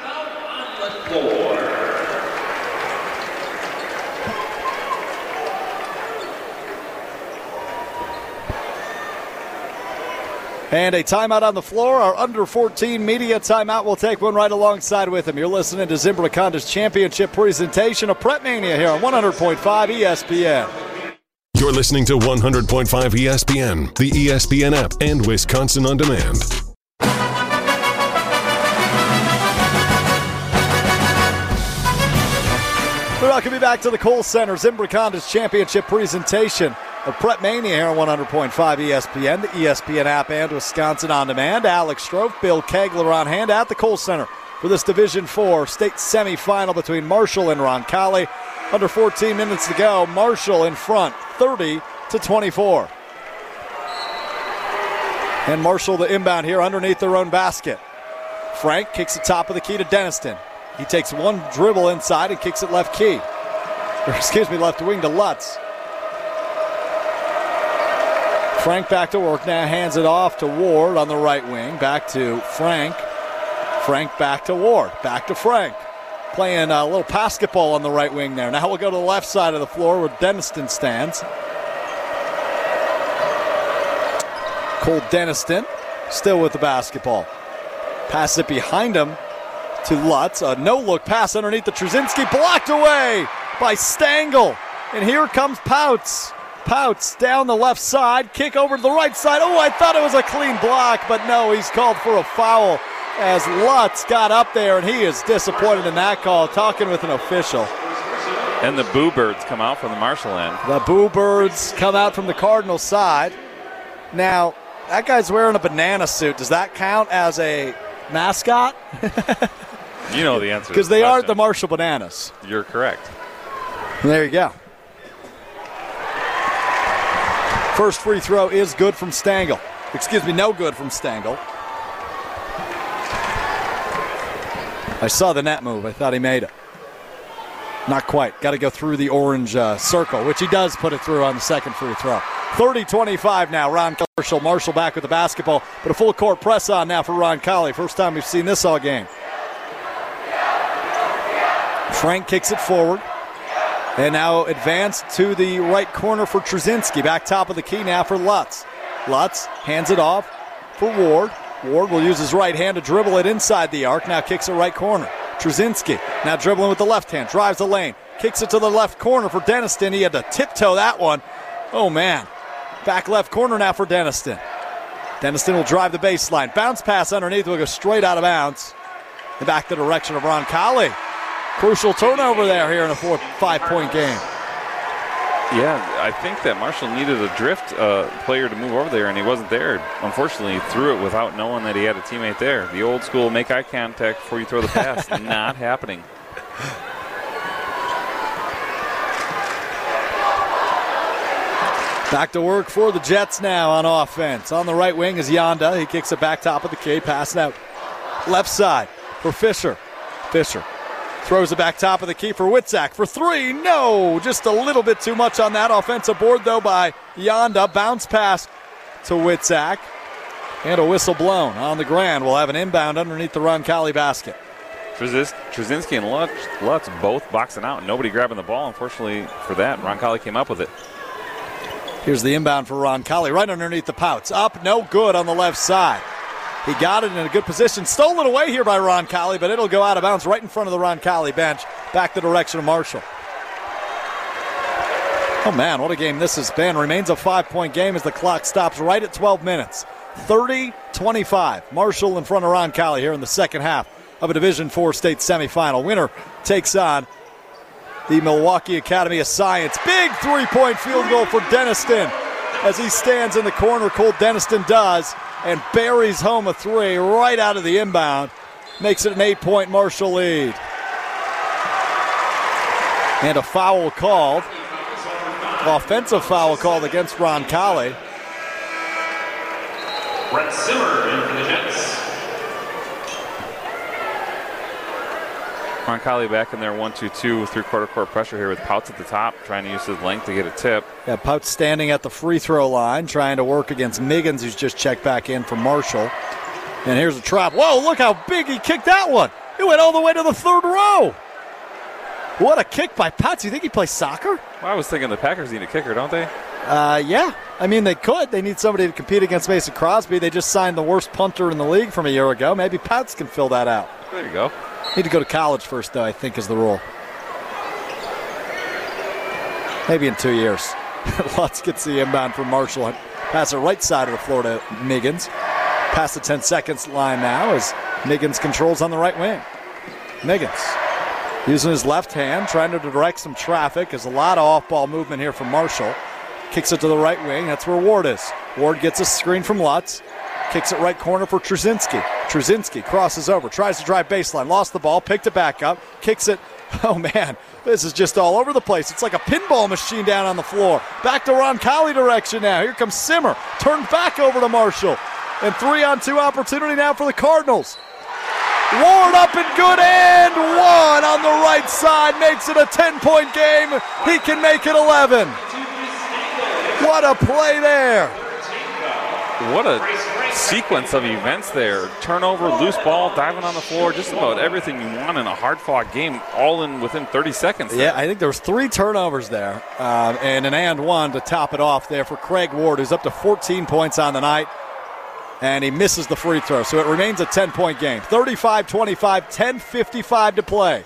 And a timeout on the floor. Our under-14 media timeout. We'll take one right alongside with him. You're listening to Zimbrick Honda's championship presentation of Prep Mania here on 100.5 ESPN. You're listening to 100.5 ESPN, the ESPN app, and Wisconsin On Demand. We're welcome back to the Kohl Center, Zimbrick Honda's championship presentation of Prep Mania here on 100.5 ESPN, the ESPN app, and Wisconsin On Demand. Alex Strouf, Bill Kegler on hand at the Kohl Center for this Division IV state semifinal between Marshall and Roncalli. Under 14 minutes to go, Marshall in front, 30-24. And Marshall the inbound here underneath their own basket. Frank kicks the top of the key to Denniston. He takes one dribble inside and kicks it left wing to Lutz. Frank back to work now, hands it off to Ward on the right wing. Back to Frank. Frank back to Ward. Back to Frank. Playing a little basketball on the right wing there. Now we'll go to the left side of the floor where Denniston stands. Cole Denniston still with the basketball. Pass it behind him to Lutz. A no-look pass underneath the Truschinski. Blocked away by Stangle. And here comes Pouts. Pouts down the left side. Kick over to the right side. Oh, I thought it was a clean block, but no, he's called for a foul. As Lutz got up there, and he is disappointed in that call, talking with an official. And the Boo Birds come out from the Marshall end. The Boo Birds come out from the Cardinal side. Now, that guy's wearing a banana suit. Does that count as a mascot? You know the answer. Because they aren't the Marshall Bananas. You're correct. There you go. First free throw is good from Stangle. Excuse me, no good from Stangle. I saw the net move. I thought he made it. Not quite. Got to go through the orange circle, which he does put it through on the second free throw. 30-25 now. Roncalli. Marshall back with the basketball, but a full court press on now for Roncalli. First time we've seen this all game. Frank kicks it forward. And now advanced to the right corner for Truschinski. Back top of the key now for Lutz. Lutz hands it off for Ward. Ward will use his right hand to dribble it inside the arc. Now kicks it right corner. Truschinski now dribbling with the left hand. Drives the lane. Kicks it to the left corner for Denniston. He had to tiptoe that one. Oh, man. Back left corner now for Denniston. Denniston will drive the baseline. Bounce pass underneath. Will go straight out of bounds. And back the direction of Roncalli. Crucial turnover there here in a 5-point game. Yeah, I think that Marshall needed a drift player to move over there, and he wasn't there. Unfortunately, he threw it without knowing that he had a teammate there. The old school make eye contact before you throw the pass, not happening. Back to work for the Jets now on offense. On the right wing is Yonda. He kicks it back top of the key, passing out left side for Fisher. Fisher. Throws it back top of the key for Witzak for three. No, just a little bit too much on that offensive board, though, by Yonda. Bounce pass to Witzak. and a whistle blown on the ground. We'll have an inbound underneath the Roncalli basket. Truschinski and Lutz both boxing out. Nobody grabbing the ball. Unfortunately for that, Roncalli came up with it. Here's the inbound for Roncalli right underneath the pouts. Up, no good on the left side. He got it in a good position. Stolen away here by Roncalli, but it'll go out of bounds right in front of the Roncalli bench. Back the direction of Marshall. Oh, man, what a game this has been. Remains a five-point game as the clock stops right at 12 minutes. 30-25. Marshall in front of Roncalli here in the second half of a Division IV state semifinal. Winner takes on the Milwaukee Academy of Science. Big three-point field goal for Denniston as he stands in the corner. Cole Denniston does and buries home a three right out of the inbound. Makes it an 8-point Marshall lead. And a foul called. Offensive foul called against Roncalli. Brett Simmer in for the Jets. Roncalli back in there, 1-2-2, three-quarter court pressure here with Pouts at the top, trying to use his length to get a tip. Yeah, Pouts standing at the free throw line, trying to work against Miggins, who's just checked back in for Marshall. And here's a trap. Whoa, look how big he kicked that one. It went all the way to the third row. What a kick by Pouts. You think he plays soccer? Well, I was thinking the Packers need a kicker, don't they? Yeah. I mean, they could. They need somebody to compete against Mason Crosby. They just signed the worst punter in the league from a year ago. Maybe Pouts can fill that out. There you go. Need to go to college first, though, I think is the rule. Maybe in 2 years. Lutz gets the inbound from Marshall. Pass it right side of the floor to Miggins. Past the 10 seconds line now as Miggins controls on the right wing. Miggins using his left hand, trying to direct some traffic. There's a lot of off-ball movement here from Marshall. Kicks it to the right wing. That's where Ward is. Ward gets a screen from Lutz. Kicks it right corner for Truschinski. Truschinski crosses over, tries to drive baseline, lost the ball, picked it back up, kicks it. Oh, man, this is just all over the place. It's like a pinball machine down on the floor. Back to Roncalli direction now. Here comes Simmer. Turned back over to Marshall. And 3-on-2 opportunity now for the Cardinals. Ward up and good, and one on the right side. Makes it a 10-point game. He can make it 11. What a play there. What a sequence of events there. Turnover, loose ball, diving on the floor, just about everything you want in a hard-fought game, all in within 30 seconds. There. Yeah, I think there was 3 turnovers there, and an and one to top it off there for Craig Ward, who's up to 14 points on the night. And he misses the free throw, so it remains a 10-point game. 35-25, 10:55 to play.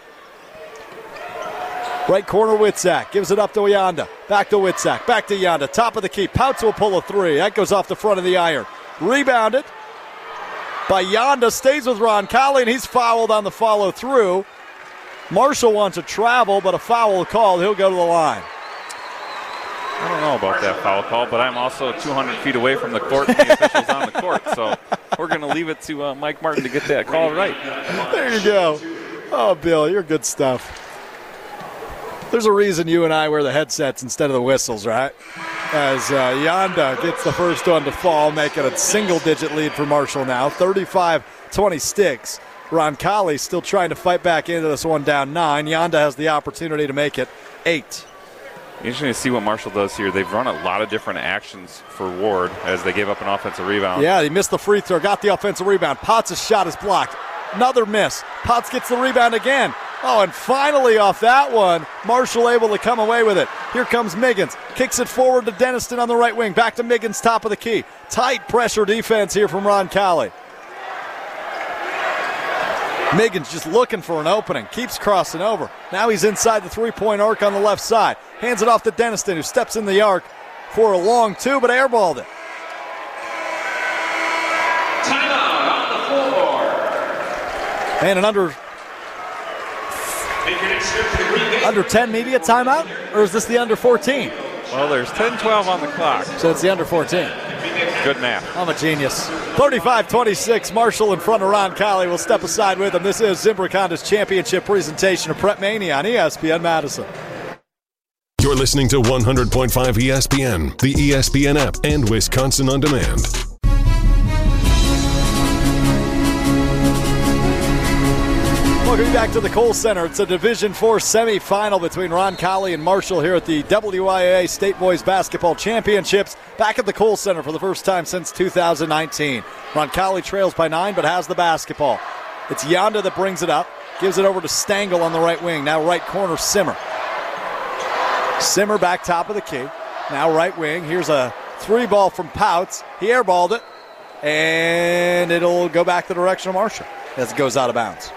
Right corner, Witzak. Gives it up to Yonda. Back to Witzak. Back to Yonda. Top of the key. Pouts will pull a three. That goes off the front of the iron. Rebounded by Yonda. Stays with Roncalli, and he's fouled on the follow-through. Marshall wants to travel, but a foul call. He'll go to the line. I don't know about that foul call, but I'm also 200 feet away from the court and the officials on the court, so we're going to leave it to Mike Martin to get that call right. There you go. Oh, Bill, you're good stuff. There's a reason you and I wear the headsets instead of the whistles, right? As Yonda gets the first one to fall, making a single-digit lead for Marshall now, 35-26. Roncalli still trying to fight back into this one down 9. Yonda has the opportunity to make it 8. Interesting to see what Marshall does here. They've run a lot of different actions for Ward as they gave up an offensive rebound. Yeah, he missed the free throw, got the offensive rebound. Potts' shot is blocked. Another miss. Potts gets the rebound again. Oh, and finally off that one, Marshall able to come away with it. Here comes Miggins. Kicks it forward to Denniston on the right wing. Back to Miggins, top of the key. Tight pressure defense here from Roncalli. Miggins just looking for an opening. Keeps crossing over. Now he's inside the three-point arc on the left side. Hands it off to Denniston, who steps in the arc for a long two, but airballed it. Timeout on the floor. And an under 10, maybe a timeout? Or is this the under 14? Well, there's 10-12 on the clock. So it's the under 14. Good math. I'm a genius. 35-26, Marshall in front of Roncalli. We'll step aside with him. This is Zimbrick Honda's championship presentation of Prep Mania on ESPN Madison. You're listening to 100.5 ESPN, the ESPN app, and Wisconsin On Demand. Welcome back to the Kohl Center. It's a Division IV semifinal between Roncalli and Marshall here at the WIAA State Boys Basketball Championships. Back at the Kohl Center for the first time since 2019. Roncalli trails by 9 but has the basketball. It's Yonda that brings it up. Gives it over to Stangle on the right wing. Now right corner, Simmer. Simmer back top of the key. Now right wing. Here's a three ball from Pouts. He airballed it. And it'll go back the direction of Marshall as it goes out of bounds.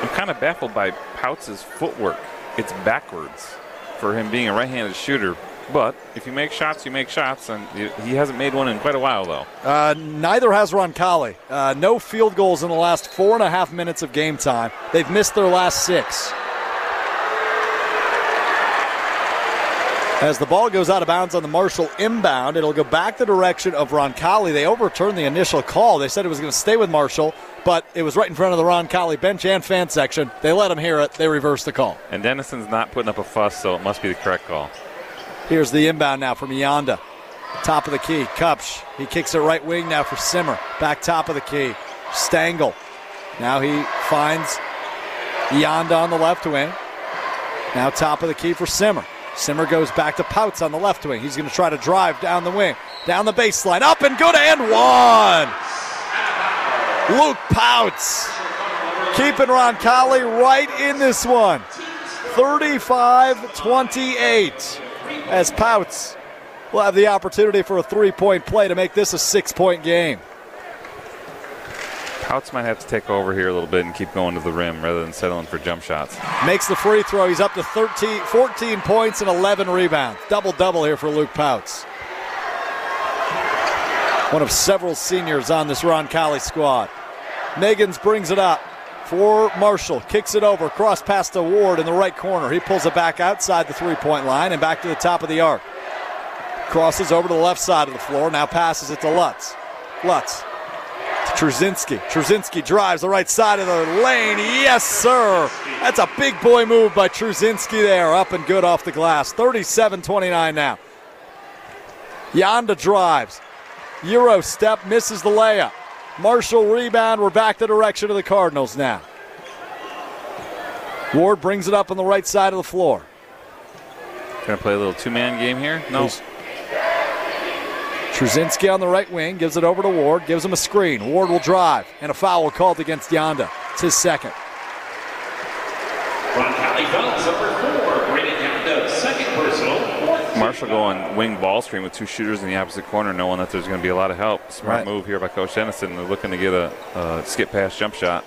I'm kind of baffled by Pouts' footwork. It's backwards for him being a right-handed shooter. But if you make shots, you make shots. And he hasn't made one in quite a while, though. Neither has Roncalli. No field goals in the last 4.5 minutes of game time. They've missed their last 6. As the ball goes out of bounds on the Marshall inbound, it'll go back the direction of Roncalli. They overturned the initial call. They said it was going to stay with Marshall, but it was right in front of the Roncalli bench and fan section. They let them hear it. They reversed the call. And Denniston's not putting up a fuss, so it must be the correct call. Here's the inbound now from Yonda. Top of the key, Kupsch. He kicks it right wing now for Simmer. Back top of the key, Stangle. Now he finds Yonda on the left wing. Now top of the key for Simmer. Simmer goes back to Pouts on the left wing. He's going to try to drive down the wing. Down the baseline, up and good, and one! Luke Pouts keeping Roncalli right in this one. 35-28. As Pouts will have the opportunity for a three-point play to make this a 6-point game. Pouts might have to take over here a little bit and keep going to the rim rather than settling for jump shots. Makes the free throw. He's up to 14 points and 11 rebounds. Double-double here for Luke Pouts. One of several seniors on this Roncalli squad. Miggins brings it up for Marshall, kicks it over, cross pass to Ward in the right corner. He pulls it back outside the three-point line and back to the top of the arc. Crosses over to the left side of the floor, now passes it to Lutz. Lutz to Truschinski. Truschinski drives the right side of the lane. Yes, sir. That's a big boy move by Truschinski there, up and good off the glass. 37-29 now. Yonda drives. Euro step, misses the layup. Marshall rebound. We're back the direction of the Cardinals now. Ward brings it up on the right side of the floor. Going to play a little two-man game here? No. Truschinski on the right wing. Gives it over to Ward. Gives him a screen. Ward will drive. And a foul called against Yonda. It's his second. Marshall going wing ball screen with two shooters in the opposite corner, knowing that there's going to be a lot of help. Smart move here by Coach Denniston. They're looking to get a skip pass jump shot.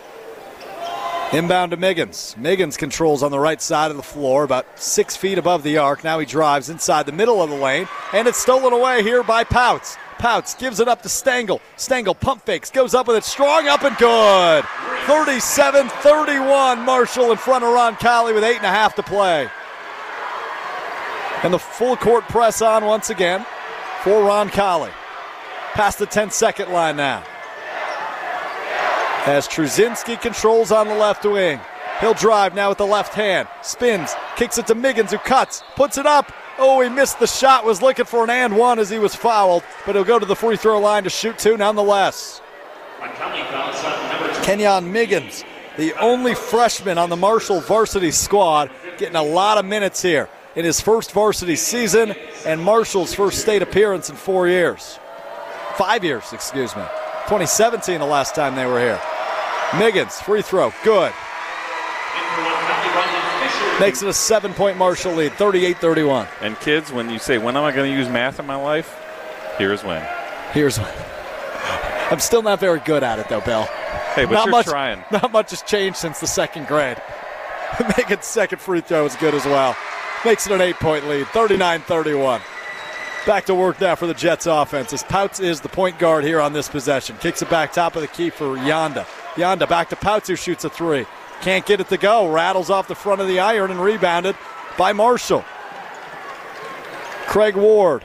Inbound to Miggins. Miggins controls on the right side of the floor, about 6 feet above the arc. Now he drives inside the middle of the lane, and it's stolen away here by Pouts. Pouts gives it up to Stangle. Stangle pump fakes, goes up with it, strong, up and good. 37-31, Marshall in front of Roncalli with 8.5 to play. And the full court press on once again for Roncalli. Past the 10-second line now. As Truschinski controls on the left wing. He'll drive now with the left hand. Spins, kicks it to Miggins, who cuts, puts it up. Oh, he missed the shot, was looking for an and one as he was fouled, but he'll go to the free throw line to shoot two nonetheless. Kenyon Miggins, the only freshman on the Marshall varsity squad, getting a lot of minutes here in his first varsity season and Marshall's first state appearance in 4 years. 5 years, excuse me. 2017, the last time they were here. Miggins, free throw, good. Makes it a 7-point Marshall lead, 38-31. And kids, when you say, when am I going to use math in my life? Here's when. Here's when. I'm still not very good at it, though, Bill. Hey, but you're trying. Not much has changed since the second grade. Miggins' second free throw is good as well. Makes it an 8-point lead, 39-31. Back to work now for the Jets offense as Pouts is the point guard here on this possession. Kicks it back top of the key for Yonda. Yonda back to Pouts, who shoots a three. Can't get it to go. Rattles off the front of the iron and rebounded by Marshall. Craig Ward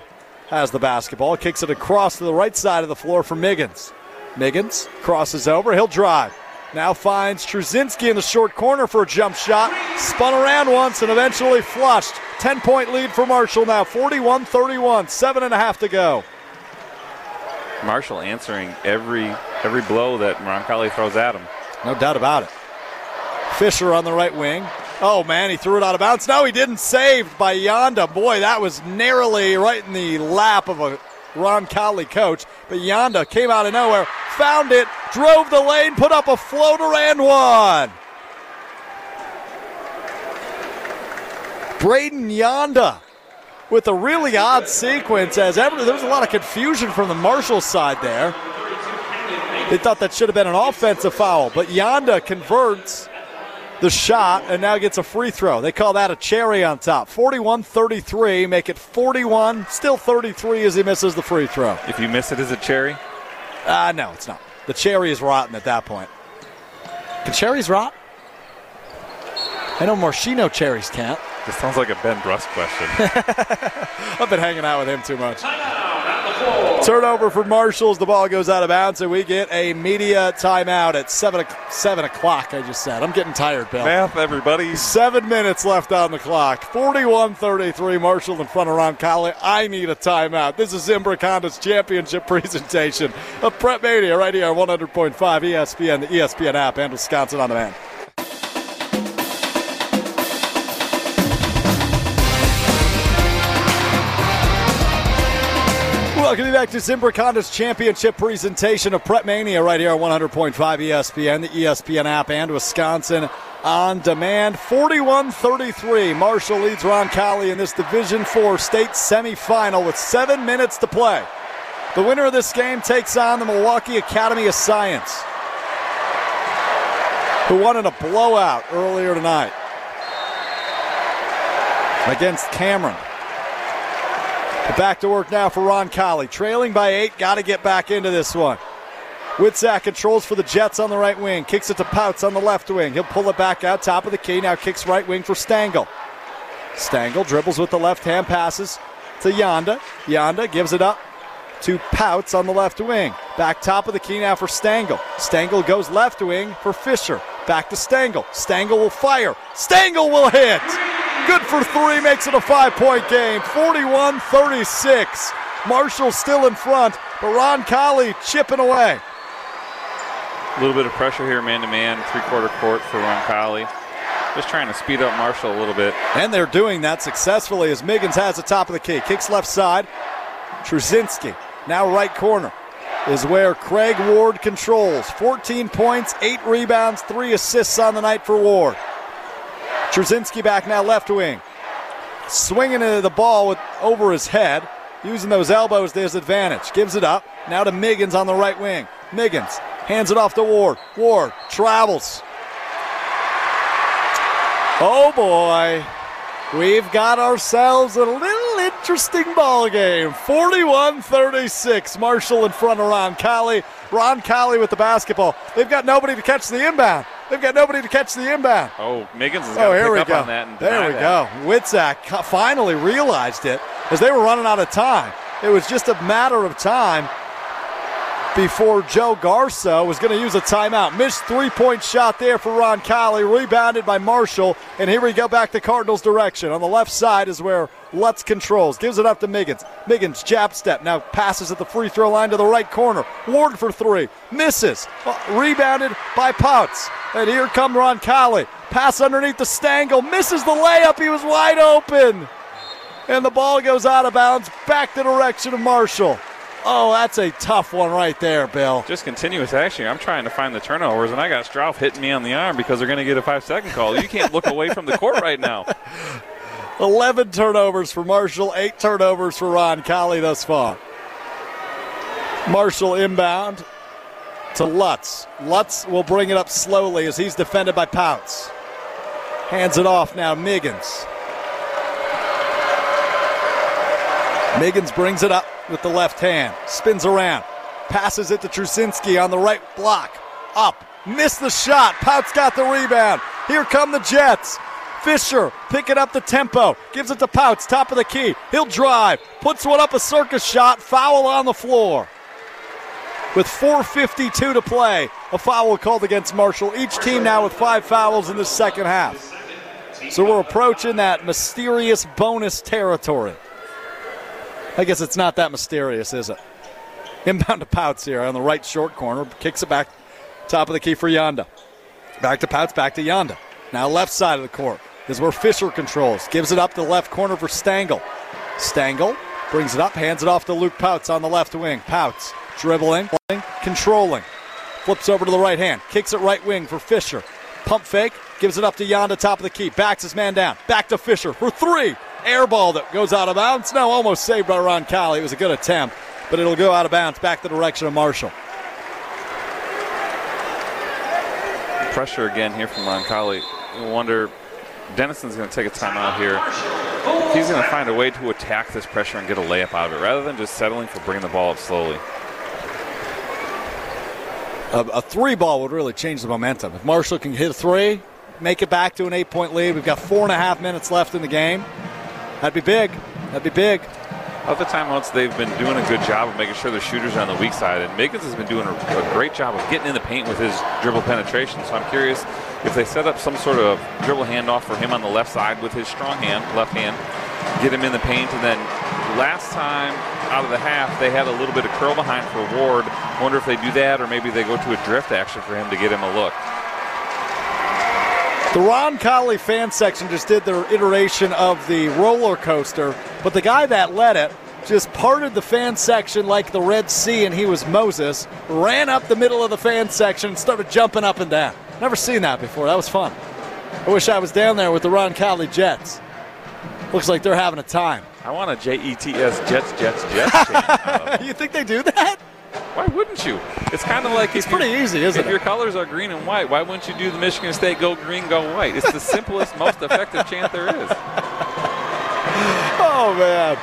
has the basketball. Kicks it across to the right side of the floor for Miggins. Miggins crosses over. He'll drive. Now finds Truschinski in the short corner for a jump shot. Spun around once and eventually flushed. 10-point lead for Marshall now, 41-31, 7.5 to go. Marshall answering every blow that Roncalli throws at him. No doubt about it. Fisher on the right wing. Oh, man, he threw it out of bounds. No, he didn't. Saved by Yonda. Boy, that was narrowly right in the lap of a Roncalli coach. But Yonda came out of nowhere, found it, drove the lane, put up a floater and one. Braden Yonda with a really odd sequence, as there was a lot of confusion from the Marshall side there. They thought that should have been an offensive foul, but Yonda converts the shot and now gets a free throw. They call that a cherry on top. 41-33, make it 41, still 33 as he misses the free throw. If you miss it, is it cherry? No, it's not. The cherry is rotten at that point. Can cherries rot? I know Morshino cherries can't. This sounds like a Ben Bruss question. I've been hanging out with him too much. Turnover for Marshall's. The ball goes out of bounds, and we get a media timeout at 7 o'clock, I just said. I'm getting tired, Bill. Math, everybody. 7 minutes left on the clock. 41-33, Marshall in front of Roncalli. I need a timeout. This is Zimbrick Honda's championship presentation of Prep Media right here on 100.5 ESPN, the ESPN app, and Wisconsin On Demand. Welcome back to Zimbrick Honda's championship presentation of Prep Mania right here on 100.5 ESPN, the ESPN app, and Wisconsin On Demand. 41-33. Marshall leads Roncalli in this Division IV state semifinal with 7 minutes to play. The winner of this game takes on the Milwaukee Academy of Science, who won in a blowout earlier tonight against Cameron. Back to work now for Roncalli. Trailing by 8, got to get back into this one. Witzak controls for the Jets on the right wing. Kicks it to Pouts on the left wing. He'll pull it back out, top of the key. Now kicks right wing for Stangle. Stangle dribbles with the left hand, passes to Yonda. Yonda gives it up to Pouts on the left wing. Back top of the key now for Stangle. Stangle goes left wing for Fisher. Back to Stangle. Stangle will fire. Stangle will hit! Good for three, makes it a 5-point game. 41-36. Marshall still in front, but Roncalli chipping away. A little bit of pressure here, man-to-man, three-quarter court for Roncalli. Just trying to speed up Marshall a little bit. And they're doing that successfully as Miggins has the top of the key. Kicks left side. Truschinski, now right corner, is where Craig Ward controls. 14 points, 8 rebounds, 3 assists on the night for Ward. Truschinski back now left wing. Swinging the ball over his head. Using those elbows to his advantage. Gives it up. Now to Miggins on the right wing. Miggins hands it off to Ward. Ward travels. Oh, boy. We've got ourselves a little interesting ball game. 41-36. Marshall in front of Roncalli. Roncalli with the basketball. They've got nobody to catch the inbound. They've got nobody to catch the inbound. Oh, Miggins is going to pick up on that and deny that. There we go. Witzak finally realized it as they were running out of time. It was just a matter of time before Joe Garceau was going to use a timeout. Missed three-point shot there for Roncalli, rebounded by Marshall, and here we go back to Cardinals' direction. On the left side is where Lutz controls. Gives it up to Miggins. Miggins jab step. Now passes at the free throw line to the right corner. Ward for three. Misses. Rebounded by Pouts. And here come Roncalli. Pass underneath the Stangle. Misses the layup. He was wide open. And the ball goes out of bounds. Back the direction of Marshall. Oh, that's a tough one right there, Bill. Just continuous action. I'm trying to find the turnovers, and I got Strouf hitting me on the arm because they're going to get a 5-second call. You can't look away from the court right now. 11 turnovers for Marshall, 8 turnovers for Roncalli thus far. Marshall inbound to Lutz. Lutz will bring it up slowly as he's defended by Pouts. Hands it off now, Miggins. Miggins brings it up with the left hand, spins around, passes it to Truschinski on the right block. Up, missed the shot, Pouts got the rebound. Here come the Jets. Fisher picking up the tempo, gives it to Pouts, top of the key. He'll drive, puts one up, a circus shot, foul on the floor. With 4:52 to play, a foul called against Marshall. Each team now with 5 fouls in the second half. So we're approaching that mysterious bonus territory. I guess it's not that mysterious, is it? Inbound to Pouts here on the right short corner, kicks it back, top of the key for Yonda. Back to Potts, back to Yonda. Now left side of the court is where Fisher controls. Gives it up to the left corner for Stangle. Stangle brings it up, hands it off to Luke Potts on the left wing. Potts dribbling, controlling. Flips over to the right hand. Kicks it right wing for Fisher. Pump fake. Gives it up to Yonda, top of the key. Backs his man down. Back to Fisher for three. Air ball that goes out of bounds. No, almost saved by Roncalli. It was a good attempt, but it'll go out of bounds. Back the direction of Marshall. Pressure again here from Roncalli. I wonder, Dennison's going to take a timeout here. He's going to find a way to attack this pressure and get a layup out of it, rather than just settling for bringing the ball up slowly. A three ball would really change the momentum. If Marshall can hit a three, make it back to an 8-point lead. We've got 4.5 minutes left in the game. That'd be big. That'd be big. Other timeouts, they've been doing a good job of making sure the shooters are on the weak side. And Miggins has been doing a great job of getting in the paint with his dribble penetration. So I'm curious if they set up some sort of dribble handoff for him on the left side with his strong hand, left hand, get him in the paint, and then last time out of the half, they had a little bit of curl behind for Ward. Wonder if they do that, or maybe they go to a drift action for him to get him a look. The Roncalli fan section just did their iteration of the roller coaster, but the guy that led it just parted the fan section like the Red Sea, and he was Moses, ran up the middle of the fan section and started jumping up and down. Never seen that before. That was fun. I wish I was down there with the Roncalli Jets. Looks like they're having a time. I want a Jets, Jets chant. You think they do that? Why wouldn't you? It's kind of like, it's pretty easy, isn't it? If your colors are green and white, why wouldn't you do the Michigan State go green, go white? It's the simplest, most effective chant there is. Oh, man.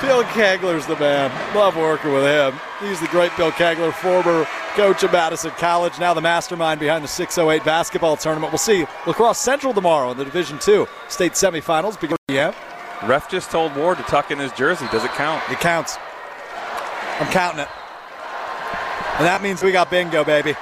Bill Kegler's the man. Love working with him. He's the great Bill Kegler, former coach of Madison College, now the mastermind behind the 608 basketball tournament. We'll see Lacrosse Central tomorrow in the Division II state semifinals. Yeah. Ref just told Ward to tuck in his jersey. Does it count? It counts. I'm counting it. And that means we got bingo, baby.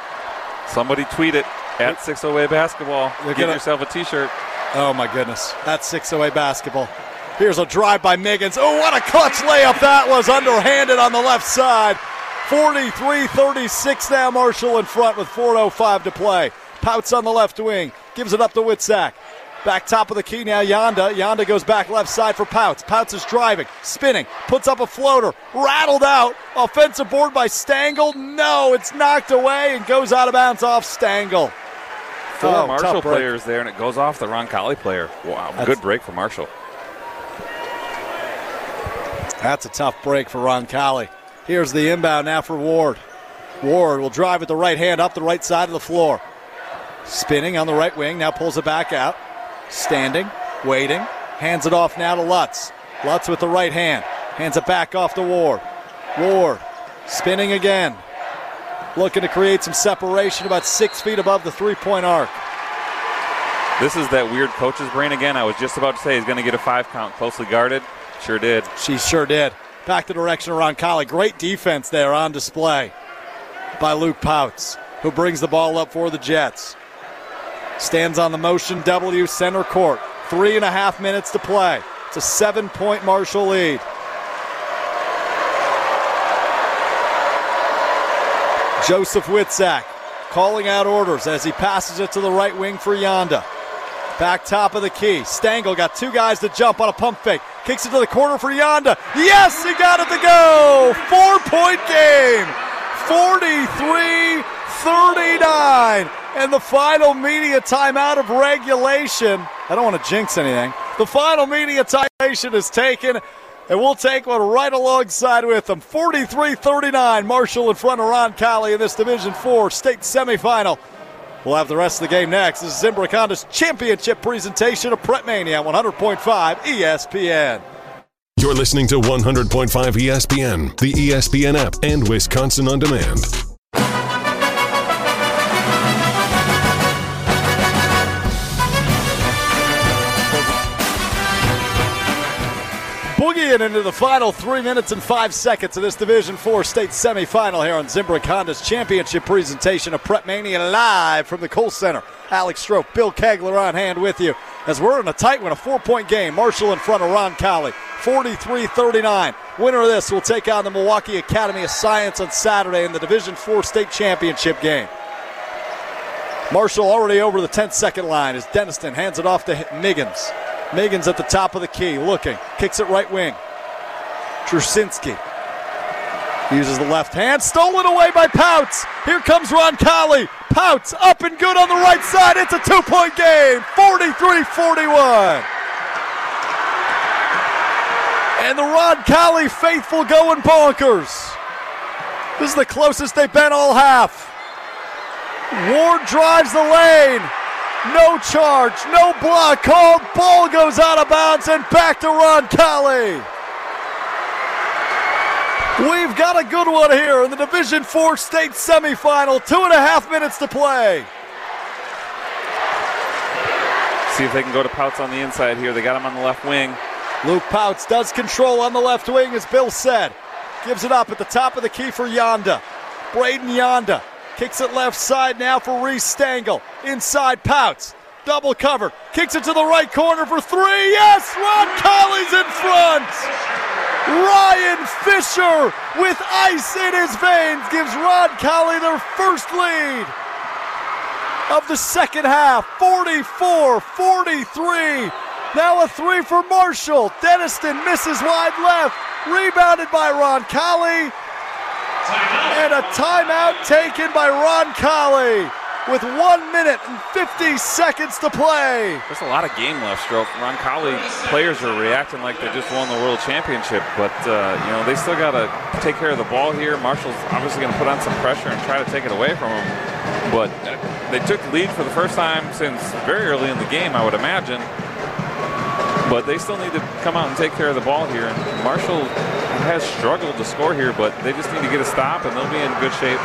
Somebody tweet it, at 608 basketball. Get yourself a T-shirt. Oh, my goodness. That's 608 basketball. Here's a drive by Miggins. Oh, what a clutch layup that was, underhanded on the left side. 43-36 now, Marshall in front with 4:05 to play. Pouts on the left wing. Gives it up to Witzak. Back top of the key now, Yonda. Yonda goes back left side for Pouts. Pouts is driving, spinning, puts up a floater, rattled out. Offensive board by Stangle. No, it's knocked away and goes out of bounds off Stangle. Four Marshall players there, and it goes off the Roncalli player. Wow, good break for Marshall. That's a tough break for Roncalli. Here's the inbound now for Ward. Ward will drive with the right hand up the right side of the floor. Spinning on the right wing, now pulls it back out. Standing, waiting, hands it off now to Lutz. Lutz with the right hand, hands it back off to Ward. Ward spinning again, looking to create some separation about 6 feet above the three-point arc. This is that weird coach's brain again. I was just about to say he's going to get a five count closely guarded. Sure did. She sure did. Back the direction of Roncalli. Great defense there on display by Luke Pouts, who brings the ball up for the Jets. Stands on the motion, W center court. 3.5 minutes to play. It's a 7-point Marshall lead. Joseph Witzak calling out orders as he passes it to the right wing for Yonda. Back top of the key. Stangle got two guys to jump on a pump fake. Kicks it to the corner for Yonda. Yes, he got it to go. 4-point game. 43-39. And the final media timeout of regulation. I don't want to jinx anything. The final media timeout is taken, and we'll take one right alongside with them. 43-39, Marshall in front of Roncalli in this Division IV state semifinal. We'll have the rest of the game next. This is Zimbrick Honda's championship presentation of Prep Mania on 100.5 ESPN. You're listening to 100.5 ESPN, the ESPN app, and Wisconsin On Demand. Boogieing into the final 3 minutes and 5 seconds of this Division IV state semifinal here on Zimbrick Honda's championship presentation of Prep Mania live from the Kohl Center. Alex Strouf, Bill Kegler on hand with you as we're in a tight one, a 4-point game. Marshall in front of Roncalli, 43-39. Winner of this will take on the Milwaukee Academy of Science on Saturday in the Division IV state championship game. Marshall already over the 10-second line as Denniston hands it off to Miggins. Miggins at the top of the key, looking. Kicks it right wing. Truschinski uses the left hand. Stolen away by Pouts. Here comes Roncalli. Pouts up and good on the right side. It's a two-point game, 43-41. And the Roncalli faithful going bonkers. This is the closest they've been all half. Ward drives the lane. No charge, no block called. Ball goes out of bounds and back to Roncalli. We've got a good one here in the Division IV state semifinal. 2.5 minutes to play. See if they can go to Pouts on the inside here. They got him on the left wing. Luke Pouts does control on the left wing, as Bill said. Gives it up at the top of the key for Yonda. Braden Yonda. Kicks it left side now for Reese Stangle. Inside Pouts. Double cover. Kicks it to the right corner for three. Yes! Roncalli's in front! Ryan Fisher with ice in his veins gives Roncalli their first lead of the second half. 44-43. Now a three for Marshall. Denniston misses wide left. Rebounded by Roncalli. And a timeout taken by Roncalli with 1 minute and 50 seconds to play. There's a lot of game left, Stroke. Roncalli players are reacting like they just won the world championship, but you know, they still got to take care of the ball here. Marshall's obviously going to put on some pressure and try to take it away from them, but they took the lead for the first time since very early in the game, I would imagine. But they still need to come out and take care of the ball here. And Marshall has struggled to score here, but they just need to get a stop, and they'll be in good shape.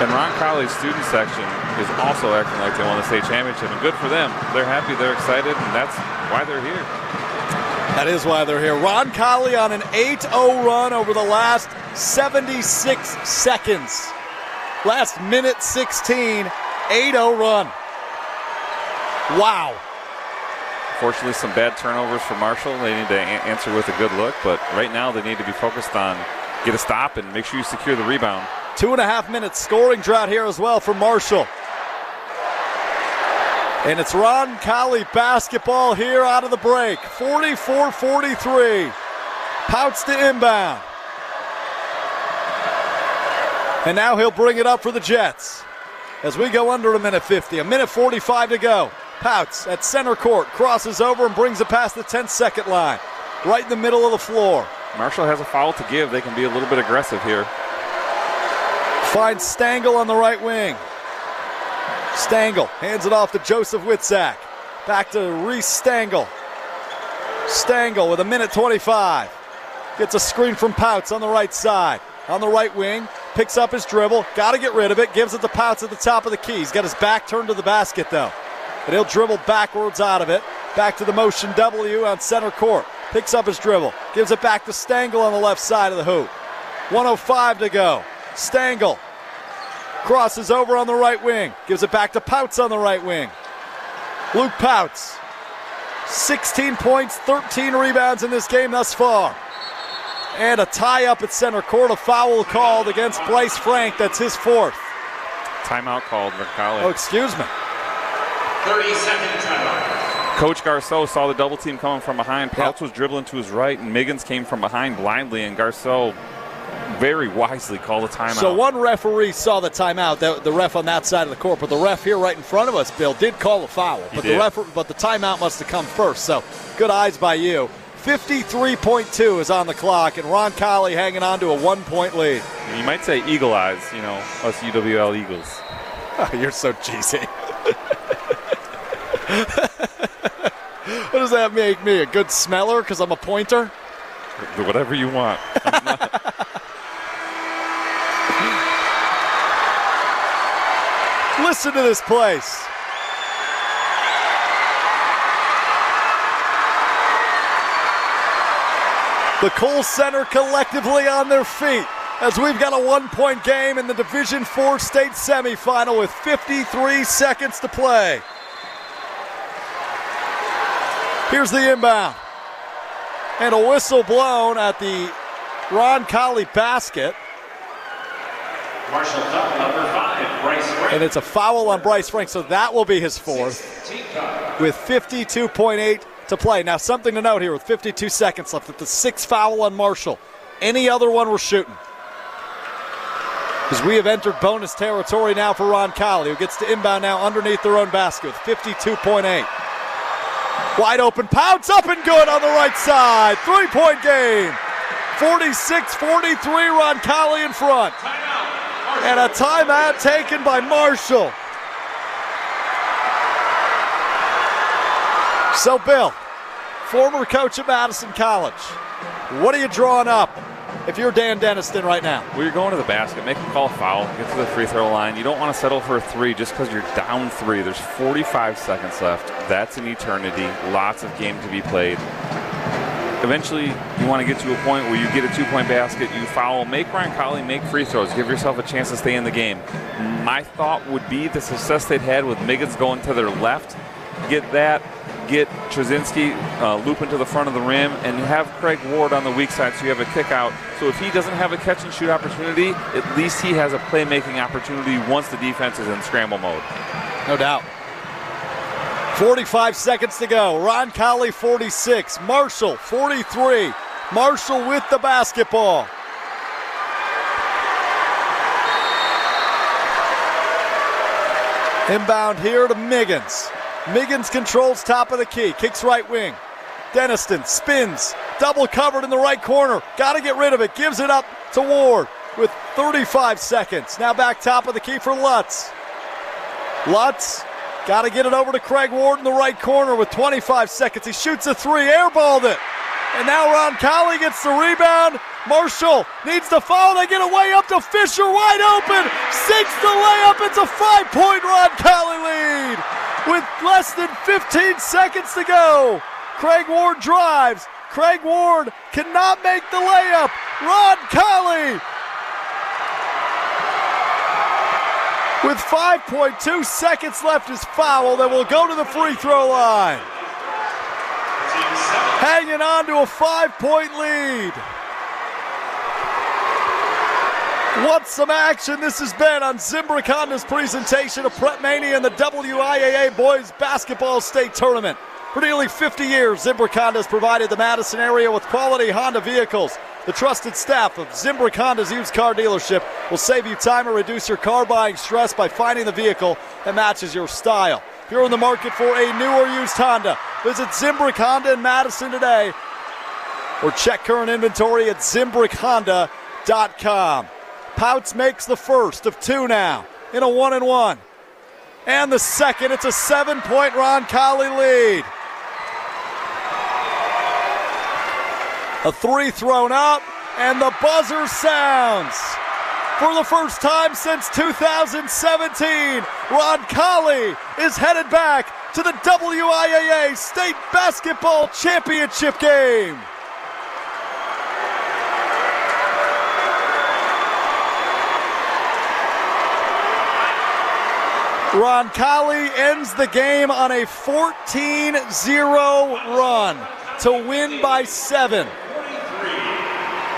And Roncalli's student section is also acting like they won the state championship, and good for them. They're happy, they're excited, and that's why they're here. That is why they're here. Roncalli on an 8-0 run over the last 76 seconds. Last minute 16, 8-0 run. Wow. Fortunately, some bad turnovers for Marshall. They need to answer with a good look, but right now they need to be focused on get a stop and make sure you secure the rebound. 2.5 minutes scoring drought here as well for Marshall. And it's Roncalli basketball here out of the break. 44-43. Pouts to inbound. And now he'll bring it up for the Jets as we go under a minute 50. A minute 45 to go. Pouts at center court, crosses over and brings it past the 10-second line. Right in the middle of the floor. Marshall has a foul to give. They can be a little bit aggressive here. Finds Stangle on the right wing. Stangle hands it off to Joseph Witzak. Back to Reese Stangle. Stangle with a minute 25. Gets a screen from Pouts on the right side. On the right wing, picks up his dribble. Got to get rid of it. Gives it to Pouts at the top of the key. He's got his back turned to the basket, though. And he'll dribble backwards out of it. Back to the motion W on center court. Picks up his dribble. Gives it back to Stangle on the left side of the hoop. 1:05 to go. Stangle crosses over on the right wing. Gives it back to Pouts on the right wing. Luke Pouts. 16 points, 13 rebounds in this game thus far. And a tie up at center court. A foul called against Bryce Frank. That's his fourth. Timeout called for College. Oh, excuse me. 30-second timeout. Coach Garceau saw the double team coming from behind. Pouts was dribbling to his right, and Miggins came from behind blindly, and Garceau very wisely called a timeout. So one referee saw the timeout, the ref on that side of the court, but the ref here right in front of us, Bill, did call a foul. But the timeout must have come first, so good eyes by you. 53.2 is on the clock, and Roncalli hanging on to a one-point lead. You might say eagle eyes, you know, us UWL Eagles. Oh, you're so cheesy. What does that make me? A good smeller because I'm a pointer? Whatever you want. Listen to this place. The Kohl Center collectively on their feet as we've got a one-point game in the Division IV state semifinal with 53 seconds to play. Here's the inbound. And a whistle blown at the Roncalli basket. Marshall, top number 5. And it's a foul on Bryce Frank, so that will be his fourth with 52.8 to play. Now, something to note here with 52 seconds left, that the sixth foul on Marshall. Any other one we're shooting. Because we have entered bonus territory now for Roncalli, who gets to inbound now underneath their own basket with 52.8. Wide open, pounce up and good on the right side. Three-point game. 46-43, Roncalli in front. And a timeout taken by Marshall. So, Bill, former coach at Madison College, what are you drawing up if you're Dan Denniston right now? Well, you're going to the basket. Make them call a foul. Get to the free throw line. You don't want to settle for a three just because you're down three. There's 45 seconds left. That's an eternity. Lots of game to be played. Eventually, you want to get to a point where you get a two-point basket, you foul, make Roncalli make free throws, give yourself a chance to stay in the game. My thought would be the success they'd had with Miggins going to their left. Get that, get Truschinski looping to the front of the rim, and have Craig Ward on the weak side so you have a kick out. So if he doesn't have a catch-and-shoot opportunity, at least he has a playmaking opportunity once the defense is in scramble mode. No doubt. 45 seconds to go. Roncalli 46, Marshall 43. Marshall with the basketball. Inbound here to Miggins. Miggins controls top of the key, kicks right wing. Denniston spins, double covered in the right corner. Got to get rid of it, gives it up to Ward with 35 seconds. Now back top of the key for Lutz. Lutz. Got to get it over to Craig Ward in the right corner with 25 seconds. He shoots a three, airballed it. And now Roncalli gets the rebound. Marshall needs the foul. They get away up to Fisher, wide open. Sinks the layup. It's a 5-point Roncalli lead with less than 15 seconds to go. Craig Ward drives. Craig Ward cannot make the layup. Roncalli, with 5.2 seconds left, is foul that will go to the free throw line. Hanging on to a 5-point lead. What some action this has been on Zimbrick Honda's presentation of Prep Mania and the WIAA Boys Basketball State Tournament. For nearly 50 years, Zimbrick Honda has provided the Madison area with quality Honda vehicles. The trusted staff of Zimbrick Honda's used car dealership will save you time and reduce your car buying stress by finding the vehicle that matches your style. If you're in the market for a new or used Honda, visit Zimbrick Honda in Madison today or check current inventory at ZimbrickHonda.com. Pouts makes the first of two now in a 1-and-1. And the second, it's a 7-point Roncalli lead. A three thrown up, and the buzzer sounds. For the first time since 2017, Roncalli is headed back to the WIAA State Basketball Championship game. Roncalli ends the game on a 14-0 run to win by 7.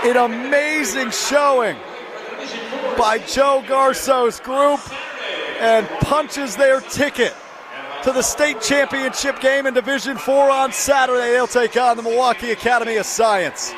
An amazing showing by Joe Garceau's group, and punches their ticket to the state championship game in Division IV on Saturday. They'll take on the Milwaukee Academy of Science.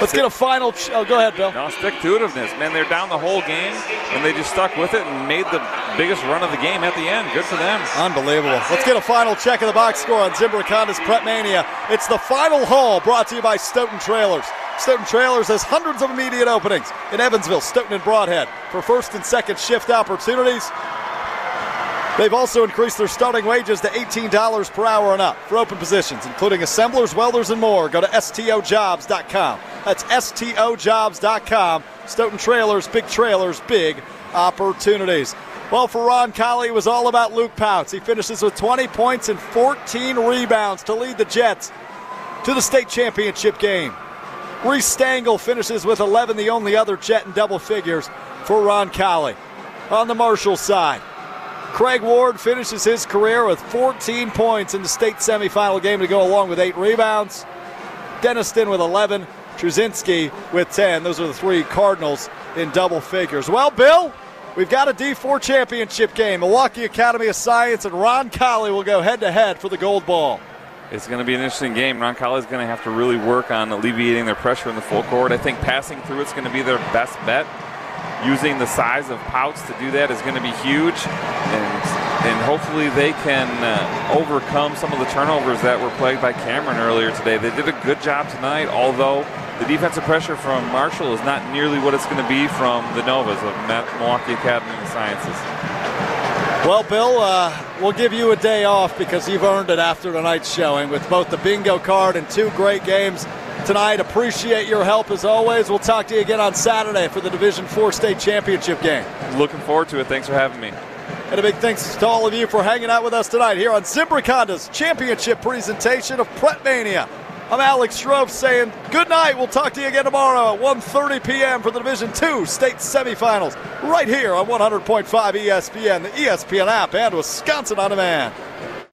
Let's get a final. Oh, go ahead, Bill. No, stick-to-itiveness. Man, they're down the whole game, and they just stuck with it and made the biggest run of the game at the end. Good for them. Unbelievable. Let's get a final check of the box score on Zimbrick Honda's Prep Mania. It's the final haul brought to you by Stoughton Trailers. Stoughton Trailers has hundreds of immediate openings in Evansville, Stoughton, and Broadhead for first and second shift opportunities. They've also increased their starting wages to $18 per hour and up for open positions, including assemblers, welders, and more. Go to stojobs.com. That's stojobs.com. Stoughton Trailers, big opportunities. Well, for Roncalli, it was all about Luke Potts. He finishes with 20 points and 14 rebounds to lead the Jets to the state championship game. Reese Stangle finishes with 11, the only other Jet in double figures for Roncalli. On the Marshall side, Craig Ward finishes his career with 14 points in the state semifinal game to go along with 8 rebounds. Denniston with 11, Truschinski with 10. Those are the three Cardinals in double figures. Well, Bill, We've got a D4 championship game. Milwaukee Academy of Science and Roncalli will go head-to-head for the gold ball. It's going to be an interesting game. Roncalli is going to have to really work on alleviating their pressure in the full court. I think passing through it's going to be their best bet. Using the size of Pouts to do that is going to be huge. And hopefully they can overcome some of the turnovers that were plagued by Cameron earlier today. They did a good job tonight, although the defensive pressure from Marshall is not nearly what it's going to be from the Novas of Milwaukee Academy of Sciences. Well, Bill, we'll give you a day off because you've earned it after tonight's showing with both the bingo card and two great games tonight. Appreciate your help as always. We'll talk to you again on Saturday for the Division IV State Championship game. Looking forward to it. Thanks for having me. And a big thanks to all of you for hanging out with us tonight here on Zimbrick Honda's championship presentation of Prep Mania. I'm Alex Strouf saying good night. We'll talk to you again tomorrow at 1:30 p.m. for the Division II State Semifinals right here on 100.5 ESPN, the ESPN app, and Wisconsin On Demand.